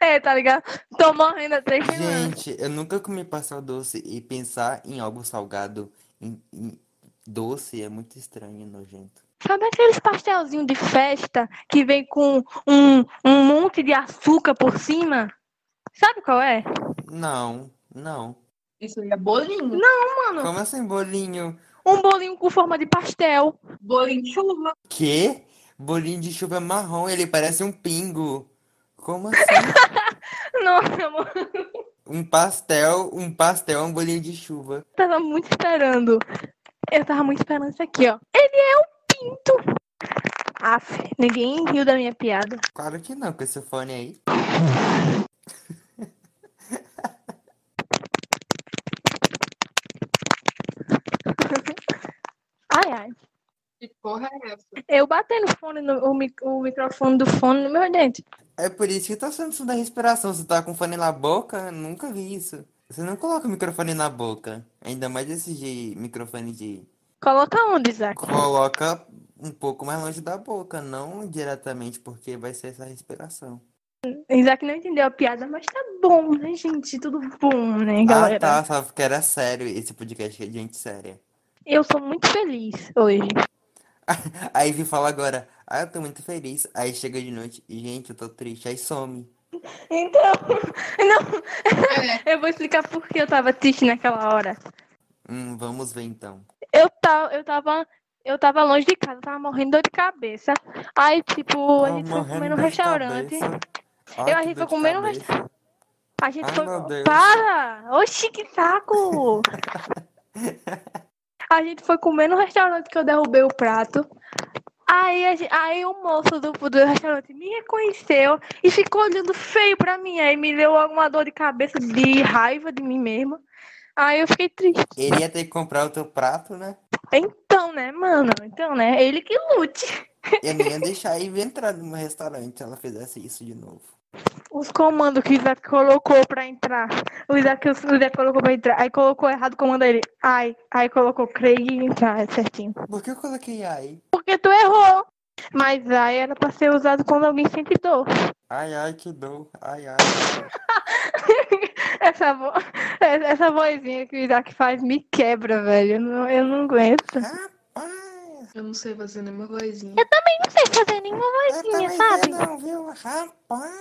É, é, tá ligado? Tô morrendo há três semanas. Gente, eu nunca comi pastel doce e pensar em algo salgado em, em doce é muito estranho e nojento. Sabe aqueles pastelzinhos de festa que vem com um, um monte de açúcar por cima? Sabe qual é? Não, não. Isso aí é bolinho? Não, mano. Como assim bolinho? Um bolinho com forma de pastel. Bolinho de chuva. Quê? Bolinho de chuva marrom, ele parece um pingo. Como assim? Nossa, amor. Um pastel, um pastel, um bolinho de chuva. Tava muito esperando. Eu tava muito esperando isso aqui, ó. Ele é um pinto. Aff, ninguém riu da minha piada. Claro que não, com esse fone aí. Ai, ai. Que porra é essa? Eu batei no fone, no, o, mic, o microfone do fone no meu dente. É por isso que tá sendo isso da respiração. Você tá com o fone na boca? Nunca vi isso. Você não coloca o microfone na boca. Ainda mais esse de microfone de... Coloca onde, Isaac? Coloca um pouco mais longe da boca, não diretamente, porque vai ser essa respiração. Isaac não entendeu a piada, mas tá bom, né, gente? Tudo bom, né, galera? Ah, tá, só porque era sério esse podcast, é de gente séria. Eu sou muito feliz hoje. Aí vim falar agora, ah, eu tô muito feliz. Aí chega de noite, gente, eu tô triste, aí some. Então, não, eu vou explicar por que eu tava triste naquela hora. Hum, vamos ver então. Eu, ta, eu, tava, eu tava longe de casa, eu tava morrendo de dor de cabeça. Aí, tipo, a gente foi comer no restaurante. Eu a gente foi comer no restaurante. A gente foi. Para! Oxi, que saco! A gente foi comer no restaurante que eu derrubei o prato. Aí, a gente, aí o moço do, do restaurante me reconheceu e ficou olhando feio pra mim. Aí me deu alguma dor de cabeça de raiva de mim mesma. Aí eu fiquei triste. Ele ia ter que comprar o teu prato, né? Então, né, mano? Então, né? Ele que lute. Eu nem ia deixar a Ivy entrar no meu restaurante se ela fizesse isso de novo. Os comandos que o Isaac colocou pra entrar. O Isaac, o Isaac colocou pra entrar. Aí colocou errado o comando dele. Ai, aí colocou Craig e entrar certinho. Por que eu coloquei ai? Porque tu errou. Mas ai era pra ser usado quando alguém sente dor. Ai, ai, que dor. Ai, ai. essa, vo... essa vozinha que o Isaac faz me quebra, velho. Eu não, eu não aguento. Rapaz. Eu não sei fazer nenhuma vozinha. Eu também não sei fazer nenhuma vozinha, eu sabe? Eu não, viu? Rapaz.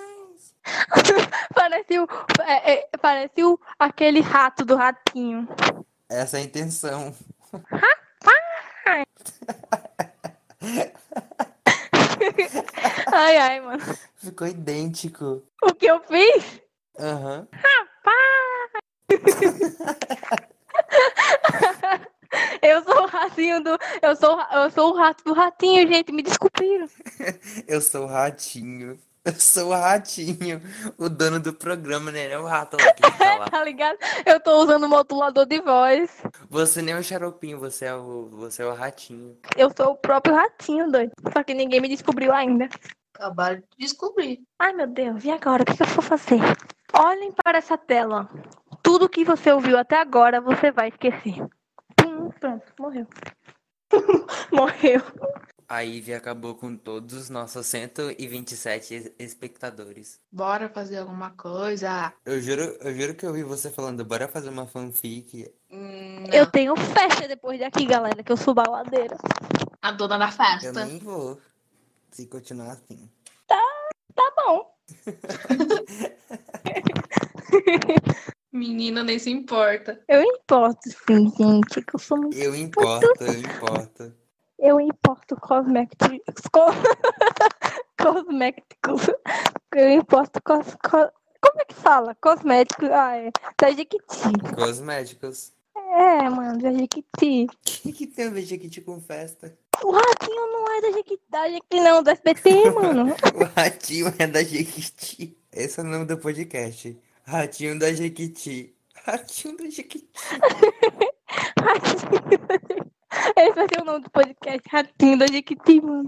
parece o, é, é, parece o, aquele rato do ratinho. Essa é a intenção. Rapaz! ai, ai, mano. Ficou idêntico. O que eu fiz? Aham. Uhum. Rapaz! Eu sou o ratinho do... Eu sou, eu sou o rato do ratinho, gente. Me descobriram. Eu sou o ratinho. Eu sou o ratinho. O dono do programa, né? É o rato lá que tá lá. Tá ligado? Eu tô usando um modulador de voz. Você nem é o xaropinho. Você é o, você é o ratinho. Eu sou o próprio ratinho, doido. Só que ninguém me descobriu ainda. Acabaram de descobrir. Ai, meu Deus. E agora? O que eu vou fazer? Olhem para essa tela. Tudo que você ouviu até agora, você vai esquecer. Pronto, morreu. morreu. A Ivy acabou com todos os nossos cento e vinte e sete espectadores. Bora fazer alguma coisa. Eu juro, eu juro que eu vi você falando, bora fazer uma fanfic. Hum, eu tenho festa depois daqui, galera, que eu subo a ladeira. A dona da festa. Eu nem vou, se continuar assim. Tá, tá bom. Menina nem se importa. Eu importo, sim, gente. Que eu sou muito... Eu importo, muito... eu importo. Eu importo cosméticos. Cosméticos. Eu importo cos... Como é que fala? Cosméticos. Ah, é. Da Jequiti. Cosméticos. É, mano, da Jequiti. O que, que tem a ver Jequiti com festa? O ratinho não é da Jequiti, da Jequiti não, do S B T, mano. O ratinho é da Jequiti. Esse é o nome do podcast. Ratinho da Jequiti. Ratinho da Jequiti. Ratinho da Jequiti. Esse vai ser o nome do podcast. Ratinho da Jequiti, mano.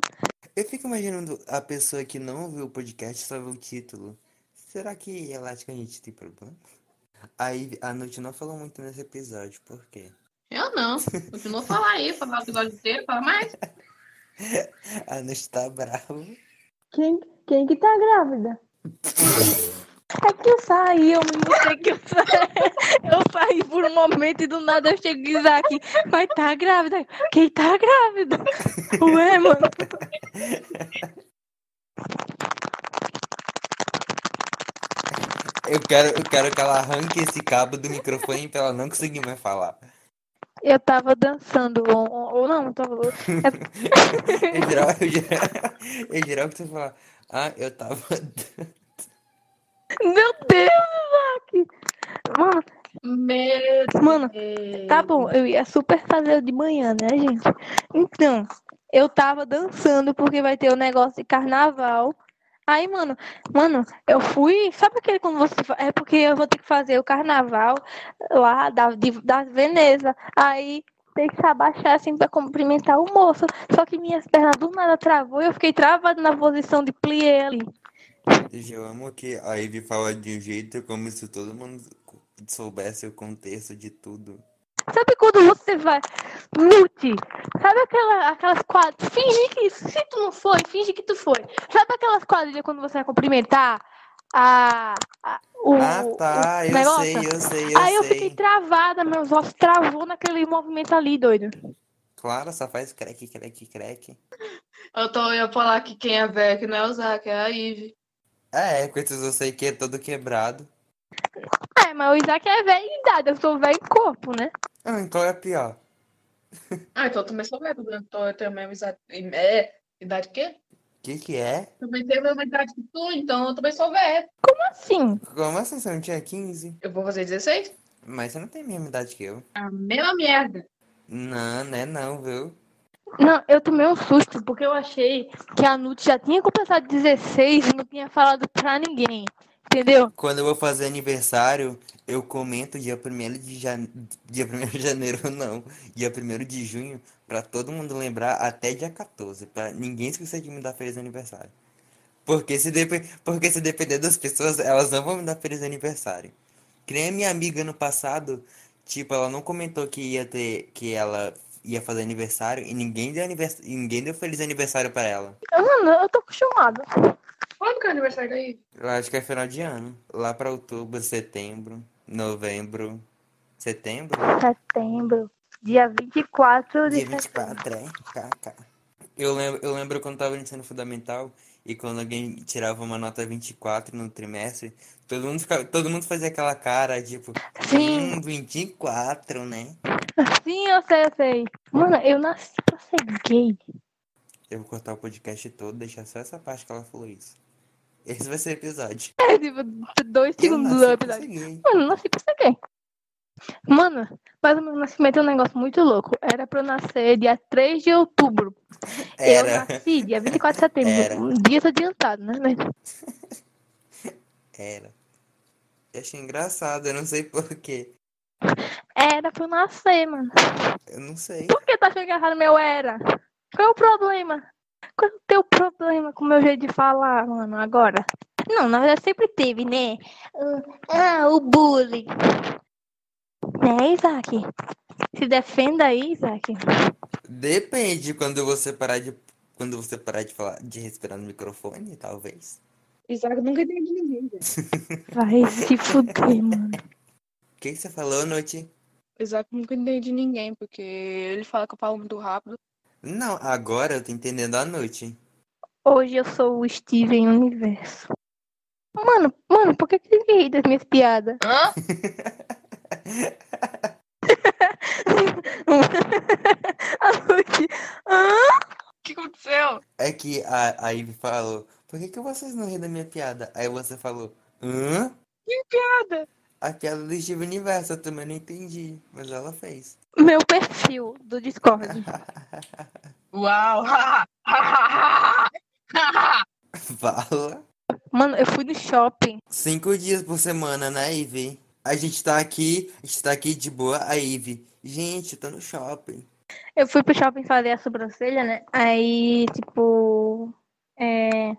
Eu fico imaginando a pessoa que não ouviu o podcast, só viu o título. Será que ela acha que a gente tem problema? Aí a noite não falou muito nesse episódio, por quê? Eu não. Continua a falar aí, falar o episódio inteiro, fala mais. A noite tá brava. Quem, quem que tá grávida? É que eu saí, eu não sei que eu saí. Eu saí por um momento e do nada eu chego e Isaac, mas tá grávida? Quem tá grávida? Ué, mano. Eu quero, eu quero que ela arranque esse cabo do microfone pra ela não conseguir mais falar. Eu tava dançando, ou, ou não, tava. É... em geral, eu geral, eu geral que você fala, ah, eu tava dançando. Meu Deus, Isaac! Mano, Meu Deus. Mano, tá bom, eu ia super fazer de manhã, né, gente? Então, eu tava dançando porque vai ter o um negócio de carnaval. Aí, mano, mano, eu fui... Sabe aquele quando você... É porque eu vou ter que fazer o carnaval lá da, de, da Veneza. Aí... Tem que se abaixar assim pra cumprimentar o moço. Só que minhas pernas do nada travou e eu fiquei travada na posição de plié ali. Eu amo que a Ivy fala de um jeito como se todo mundo soubesse o contexto de tudo. Sabe quando você vai mute? Sabe aquela, aquelas quadrilhas? Finge que, se tu não foi, finge que tu foi. Sabe aquelas quadrilhas quando você vai cumprimentar? A, a, o, ah, tá, o eu negócio. sei, eu sei, eu Aí sei. eu fiquei travada, meus ossos travou naquele movimento ali, doido. Claro, só faz creque, creque, creque. Eu tô ia falar que quem é velho não é o Zac, é a Ivy. É, com esses eu sei que é todo quebrado. É, mas o Zac é velho em idade, eu sou velho em corpo, né? Ah, então é pior. Ah, então eu também sou velho, então eu tenho a mesma é, idade que? O que que é? Também tenho a mesma idade que tu, então eu também sou velho. Como assim? Como assim? Você não tinha quinze? Eu vou fazer dezesseis. Mas você não tem a mesma idade que eu. A mesma merda. Não, né não, viu? Não, eu tomei um susto, porque eu achei que a Nut já tinha completado dezesseis e não tinha falado pra ninguém, entendeu? Quando eu vou fazer aniversário, eu comento dia primeiro de janeiro, dia primeiro de janeiro não, dia primeiro de junho, pra todo mundo lembrar até dia quatorze, pra ninguém esquecer de me dar feliz aniversário. Porque se, dep- porque se depender das pessoas, elas não vão me dar feliz aniversário. Que nem a minha amiga no passado, tipo, ela não comentou que ia ter, que ela ia fazer aniversário e ninguém deu, anivers- ninguém deu feliz aniversário pra ela. Mano, eu tô acostumada. Quando que é o aniversário daí? Eu acho que é final de ano. Lá pra outubro, setembro, novembro, setembro? Setembro. Dia vinte e quatro de Dia vinte e quatro, é. K K. Eu lembro, eu lembro quando tava no ensino fundamental e quando alguém tirava uma nota vinte e quatro no trimestre, todo mundo, ficava, todo mundo fazia aquela cara, tipo, Sim. Hum, vinte e quatro, né? Sim, eu sei, eu sei. Mano, eu nasci pra ser gay. Eu vou cortar o podcast todo, deixar só essa parte que ela falou isso. Esse vai ser o episódio. É, tipo, dois segundos do episódio. Mano, eu nasci pra ser gay. Mano, mas o meu nascimento é um negócio muito louco. Era pra eu nascer dia três de outubro. Era. Eu nasci dia vinte e quatro de setembro. Era. Um dia adiantado, né? Mas... Era. Eu achei engraçado, eu não sei porquê. Era pra eu nascer, mano. Eu não sei. Por que tá achando que errado meu era? Qual é o problema? Qual é o teu problema com o meu jeito de falar, mano, agora? Não, na verdade sempre teve, né? Ah, o bullying. Né, Isaac? Se defenda aí, Isaac. Depende, quando você parar de quando você parar de falar, de respirar no microfone, talvez. Isaac nunca entendi ninguém. Vai se fuder, mano. O que você falou, Noti? Isaac nunca entendi ninguém, porque ele fala que eu falo muito rápido. Não, agora eu tô entendendo a Noti. Hoje eu sou o Steven Universo. Mano, mano, por que você ri das minhas piadas? Hã? O que aconteceu? É que a, a Ivy falou: por que, que vocês não riem da minha piada? Aí você falou: hã? Que piada? A piada do Steve Universo, eu também não entendi, mas ela fez. Meu perfil do Discord. Uau! Fala. Mano, eu fui no shopping. Cinco dias por semana, né, Ivy? A gente tá aqui, a gente tá aqui de boa, a Ivy. Gente, eu tô no shopping. Eu fui pro shopping fazer a sobrancelha, né? Aí, tipo... É...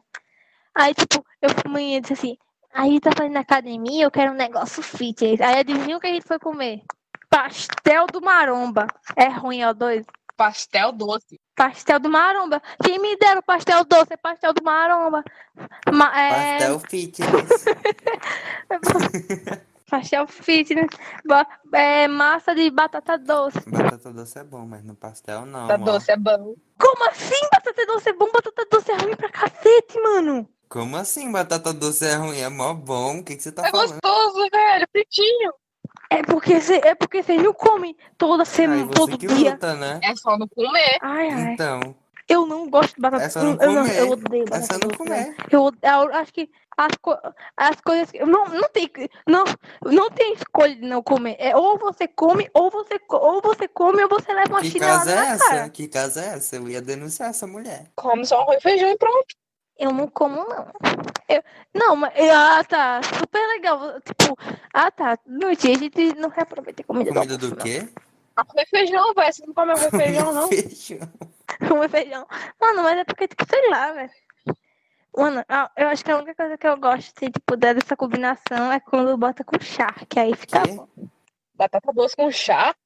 Aí, tipo, eu fui amanhã e disse assim... Aí tá fazendo academia, eu quero um negócio fitness. Aí adivinha o que a gente foi comer? Pastel do Maromba. É ruim, ó, dois. Pastel doce. Pastel do Maromba. Quem me deram pastel doce é pastel do Maromba. Ma- é... Pastel fitness. Pastel fitness, ba- é, massa de batata doce. Batata doce é bom, mas no pastel não. Batata ó. doce é bom. Como assim batata doce é bom? Batata doce é ruim pra cacete, mano. Como assim batata doce é ruim? É mó bom. O que, que você tá é falando? É gostoso, velho. Fritinho. É porque você é porque não come toda semana, ai, todo dia. Luta, né? É só não comer. Ai, ai. Então, Eu não gosto de batata frita. Eu, eu odeio batata frita. Eu, eu acho que as, co as coisas. Não, não, tem, não, não tem escolha de não comer. É ou você come, ou você, ou você come, ou você leva uma chinelada na cara. Que casa é essa? Eu ia denunciar essa mulher. Come só arroz e feijão e pronto. Eu não como, não. Eu, não, mas... Ah, tá. Super legal. Tipo... Ah, tá. No dia a gente não reaproveita comida. Comida do, almoço, do quê? Arroz e feijão, velho. Você não come arroz e feijão, não? Feijão. Arroz e feijão. Mano, mas é porque, tipo, sei lá, velho. Mano, eu acho que a única coisa que eu gosto, se tipo, der dessa combinação, é quando bota com charque. Aí fica bom. Batata doce com charque?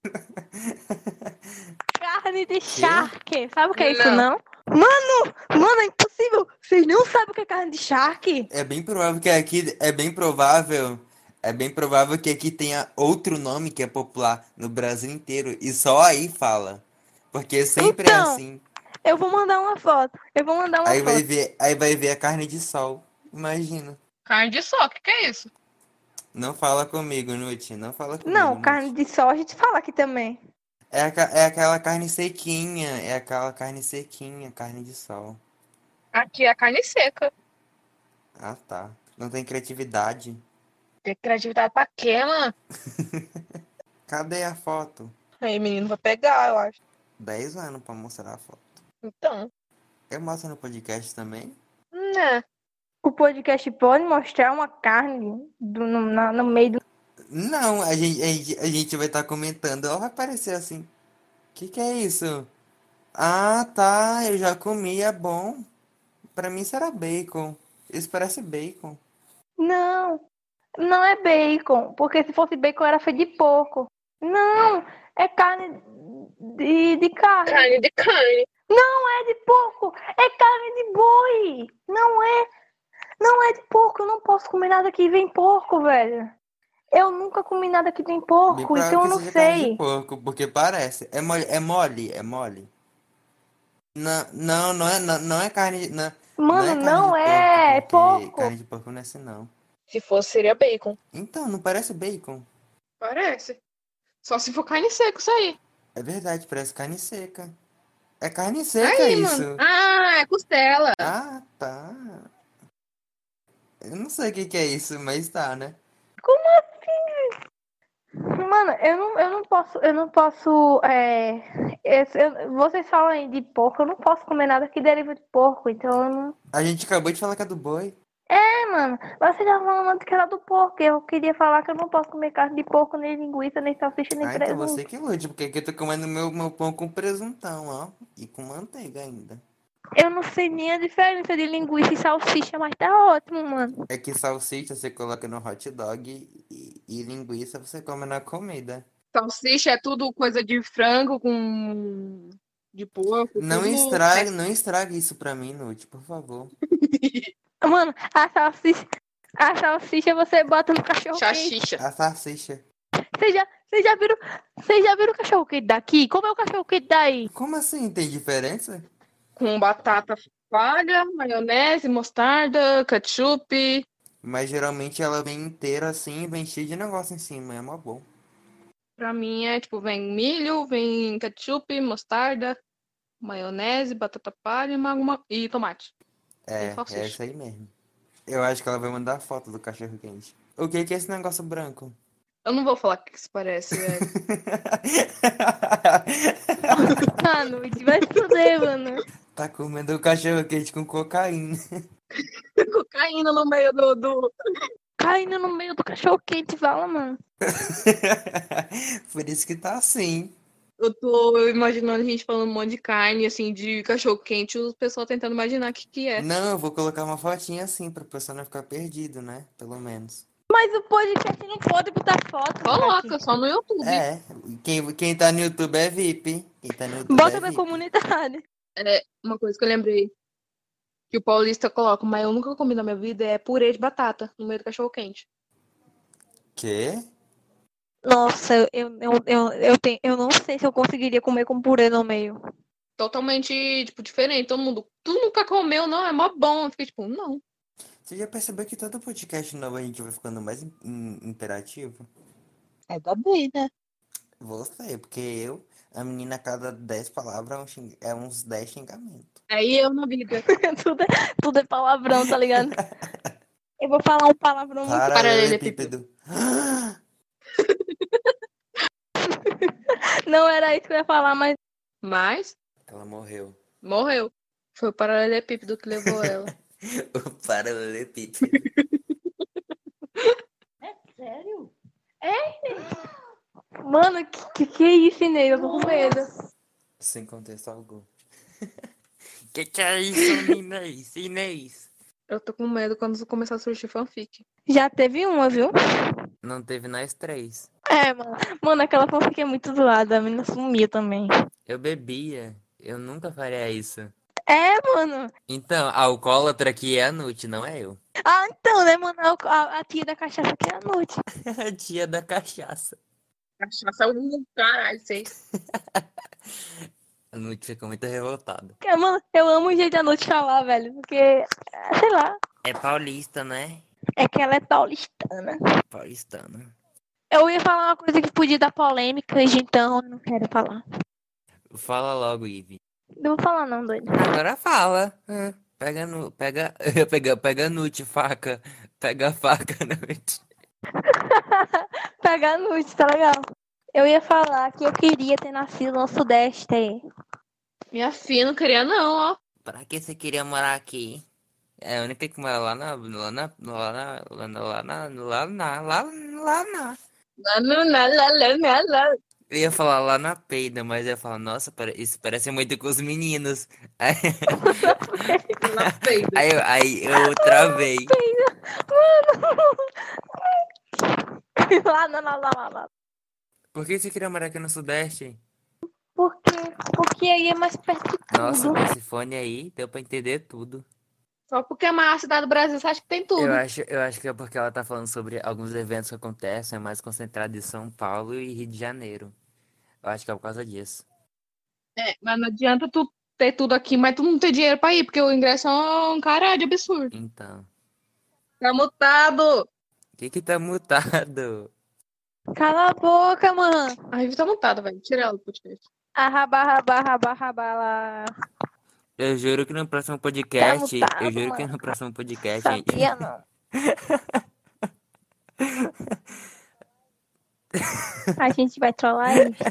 Carne de charque. Sabe o que é não. isso, não? Mano, mano, é impossível. Vocês não sabem o que é carne de charque? É bem provável que aqui, é bem provável, é bem provável que aqui tenha outro nome que é popular no Brasil inteiro e só aí fala, porque sempre então, é assim. Eu vou mandar uma foto, eu vou mandar uma aí foto. Vai ver, aí vai ver a carne de sol, imagina. Carne de sol, o que, que é isso? Não fala comigo, Nuti, não fala comigo. Não, Nuti. Carne de sol a gente fala aqui também. É, a, é aquela carne sequinha, é aquela carne sequinha, carne de sol. Aqui é carne seca. Ah, tá. Não tem criatividade. Tem criatividade pra quê, mano? Cadê a foto? Aí, menino, vai pegar, eu acho. Dez anos pra mostrar a foto. Então. Eu mostro no podcast também? Não. O podcast pode mostrar uma carne do, no, na, no meio do... Não, a gente, a gente, a gente vai estar tá comentando. Ela vai aparecer assim. O que, que é isso? Ah, tá. Eu já comi, é bom. Pra mim será bacon. Isso parece bacon. Não, não é bacon. Porque se fosse bacon era feito de porco. Não, é carne de, de carne. Carne de carne. Não é de porco. É carne de boi. Não é. Não é de porco. Eu não posso comer nada que vem porco, velho. Eu nunca comi nada que tem porco, então eu não sei. Porco, porque parece. É mole, é mole, é mole. Não, não, não é, não, não é carne. Não, mano, não é, porco, é porco. Carne de porco não é assim, não. Se fosse, seria bacon. Então, não parece bacon? Parece. Só se for carne seca, isso aí. É verdade, parece carne seca. É carne seca aí, isso. Mano. Ah, é costela. Ah, tá. Eu não sei o que, que é isso, mas tá, né? Como assim? Mano, eu não, eu não posso, eu não posso, é, eu, eu, vocês falam aí de porco, eu não posso comer nada que deriva de porco, então eu não... A gente acabou de falar que é do boi. É, mano, mas vocês já falaram que era do porco, eu queria falar que eu não posso comer carne de porco, nem linguiça, nem salsicha, nem ah, presunto. Ah, então você que lude, porque aqui eu tô comendo meu, meu pão com presuntão, ó, e com manteiga ainda. Eu não sei nem a diferença de linguiça e salsicha, mas tá ótimo, mano. É que salsicha você coloca no hot dog e, e linguiça você come na comida. Salsicha é tudo coisa de frango com... de porco. Não tudo... estraga, não estraga isso pra mim, Nuti, por favor. Mano, a salsicha... A salsicha você bota no cachorro quente. A salsicha. Vocês já, já viram vira o cachorro quente daqui? Como é o cachorro quente daí? Como assim? Tem diferença? Com batata palha, maionese, mostarda, ketchup. Mas geralmente ela vem inteira assim, vem cheia de negócio em cima, é mó bom. Pra mim é tipo, vem milho, vem ketchup, mostarda, maionese, batata palha e tomate. É, é isso aí mesmo. Eu acho que ela vai mandar foto do cachorro quente. O que que é esse negócio branco? Eu não vou falar o que isso parece, velho. Mano, vai se fuder, mano. Tá comendo cachorro quente com cocaína. Cocaína no meio do... do... Cocaína no meio do cachorro quente, fala, mano. Por isso que tá assim. Eu tô imaginando a gente falando um monte de carne, assim, de cachorro quente, o pessoal tentando imaginar o que que é. Não, eu vou colocar uma fotinha assim, pra o pessoal não ficar perdido, né? Pelo menos. Mas o podcast não pode botar foto. Coloca, só no YouTube. É, quem, quem tá no YouTube é V I P. Quem tá no YouTube bota é pra V I P. Comunidade. É, uma coisa que eu lembrei, que o paulista coloca, mas eu nunca comi na minha vida, é purê de batata no meio do cachorro-quente. Quê? Nossa, eu, eu, eu, eu, tenho, eu não sei se eu conseguiria comer com purê no meio. Totalmente, tipo, diferente. Todo mundo, tu nunca comeu, não, é mó bom. Eu fiquei tipo, não. Você já percebeu que todo podcast novo a gente vai ficando mais in- in- imperativo? É da vida. Você, porque eu, a menina, a cada dez palavras é uns dez xingamentos. Aí eu não ligo. tudo, é, tudo é palavrão, tá ligado? Eu vou falar um palavrão muito paralelepípedo. Não era isso que eu ia falar, mas... Mas? Ela morreu. Morreu. Foi o paralelepípedo que levou ela. O paralelepípedo. É sério? É, Inês? Mano, que que é isso, Inês? Eu tô com medo. Sem contexto algum. Que que é isso, Inês? Inês? Eu tô com medo quando começar a surgir fanfic. Já teve uma, viu? Não teve nós três. É, mano. Mano, aquela fanfic é muito zoada. A menina sumia também. Eu bebia. Eu nunca faria isso. É, mano. Então, a alcoólatra que é a Nute, não é eu. Ah, então, né, mano? A, a, a tia da cachaça que é a Nute. A tia da cachaça. Cachaça é um caralho, sei. A Nute ficou muito revoltada. É, mano, eu amo o jeito da Nute falar, velho. Porque, sei lá. É paulista, né? É que ela é paulistana. Paulistana. Eu ia falar uma coisa que podia dar polêmica, então eu não quero falar. Fala logo, Ivy. Não vou falar não, doido. Agora fala. Hum, pega no, pega, pega, pega Nute, faca. Pega a faca, Nute. Pega a Nute, tá legal. Eu ia falar que eu queria ter nascido no Sudeste. Minha filha, não queria não, ó. Pra que você queria morar aqui? É, eu nem tenho que morar lá na... Lá na... Lá na... Lá na... Lá na... Lá na... Lá na... Lá na... Lá na... Lá. Eu ia falar lá na peida, mas eu ia falar, nossa, isso parece muito com os meninos. Aí, aí, eu, aí eu travei. Lá, lá, lá, lá, lá. Por que você queria morar aqui no Sudeste? Porque, porque aí é mais perto de tudo. Nossa, esse fone aí deu pra entender tudo. Só porque é a maior cidade do Brasil, você acha que tem tudo. Eu acho, eu acho que é porque ela tá falando sobre alguns eventos que acontecem, é mais concentrado em São Paulo e Rio de Janeiro. Eu acho que é por causa disso. É, mas não adianta tu ter tudo aqui, mas tu não ter dinheiro pra ir, porque o ingresso é um caralho de absurdo. Então. Tá mutado! O que que tá mutado? Cala a boca, mano! A Rivi tá mutada, velho. Tira ela do podcast. Arraba, arraba, arraba, arraba lá. Eu juro que no próximo podcast... Tá mutado, eu juro mano. que no próximo podcast... Sabia, não. A gente vai trollar isso.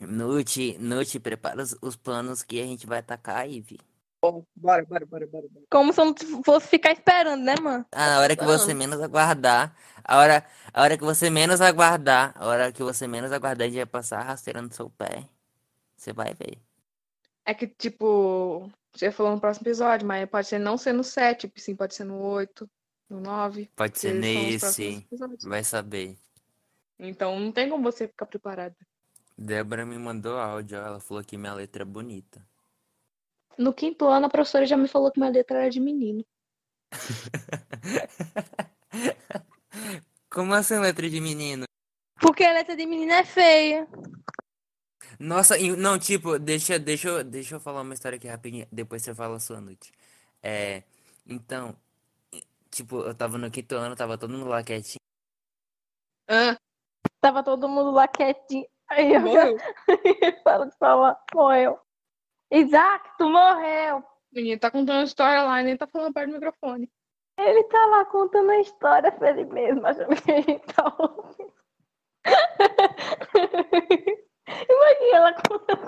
Nute, Nute, prepara os, os planos que a gente vai atacar, Ivy. Bom, bora, bora, bora, bora. Como se eu não fosse ficar esperando, né, mano? Ah, na hora que você menos aguardar... A hora, a hora que você menos aguardar... A hora que você menos aguardar, a gente vai passar rasteirando seu pé. Você vai ver. É que, tipo, já falou no próximo episódio, mas pode ser não ser no sete, sim, pode ser no oito, no nove. Pode ser nesse, vai saber. Então não tem como você ficar preparada. Débora me mandou áudio, ela falou que minha letra é bonita. No quinto ano, a professora já me falou que minha letra era de menino. Como assim letra de menino? Porque a letra de menino é feia. Nossa, não, tipo, deixa, deixa, deixa eu falar uma história aqui rapidinho, depois você fala a sua noite. É, então, tipo, eu tava no quinto ano, tava todo mundo lá quietinho. Ah, tava todo mundo lá quietinho. Aí eu falo de falar, morreu. Isaac, tu morreu. O menino tá contando a história lá e nem tá falando perto do microfone. Ele tá lá contando a história pra ele mesmo, achando que ele tá ouvindo. Imagina, ela conta,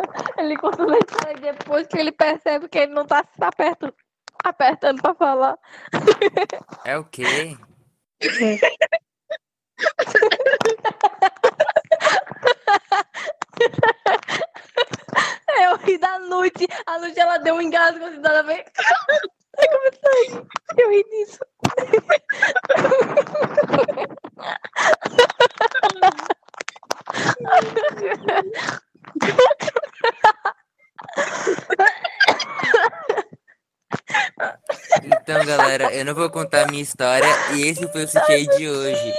ele conta a história depois que ele percebe que ele não tá se apertando, apertando pra falar. É o quê? Eu ri da noite. A noite ela deu um engasgo assim, dá pra ver. Eu ri disso. Então, galera, eu não vou contar a minha história. E esse foi o C T E de hoje.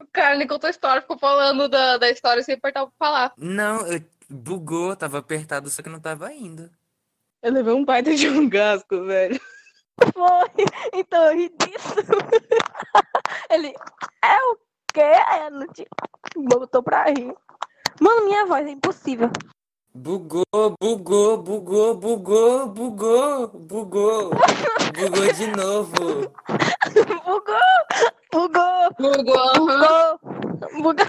O cara nem contou a história, ficou falando da, da história sem apertar pra falar. Não, eu bugou, tava apertado, só que não tava indo. Eu levei um baita de um gasco, velho. Foi, então eu ri disso. Ele, é o que é, não te botou pra rir. Mano, minha voz é impossível. Bugou, bugou, bugou, bugou, bugou, bugou. Bugou de novo. Bugou, bugou, bugou, bugou, bugou.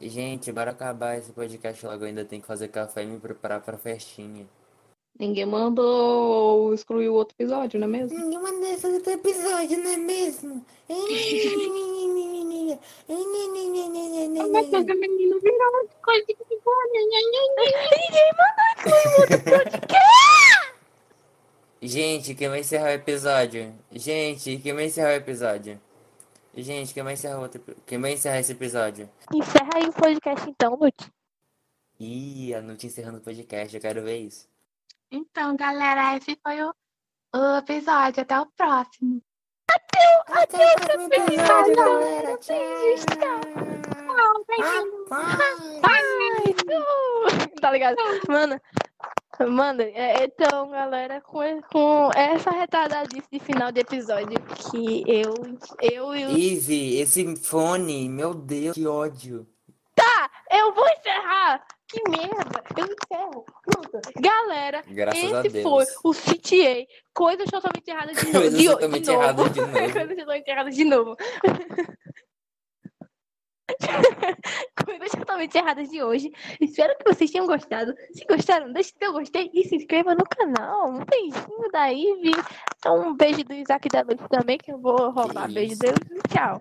Gente, bora acabar esse podcast logo. Eu ainda tenho que fazer café e me preparar pra festinha. Ninguém mandou excluir o outro episódio, não é mesmo? Ninguém mandou excluir outro episódio, não é mesmo? Ninguém mandou excluir o outro podcast. Gente, quem vai encerrar o episódio? Gente, quem vai encerrar o episódio? Gente, quem vai encerrar, outro... quem vai encerrar esse episódio? Encerra aí o podcast então, Nut. Ih, a Nut encerrando o podcast, eu quero ver isso. Então, galera, esse foi o, o episódio. Até o próximo. Até, até, até o próximo episódio, galera. Tchau. Tá ligado? Mano, mano é, então, galera, com, com essa retardadice de final de episódio que eu... eu e o... Izzy, esse fone, meu Deus, que ódio. Tá, eu vou encerrar. Que merda, eu encerro. Galera, graças esse foi o C T E. Coisas totalmente erradas de, no... de... totalmente de novo. Errado de novo. Coisas totalmente erradas de novo. Coisas totalmente erradas de hoje. Espero que vocês tenham gostado. Se gostaram, deixe seu gostei e se inscreva no canal. Um beijinho da Ivy. Um beijo do Isaac e da Luz também, que eu vou roubar. Beijo dele. Tchau.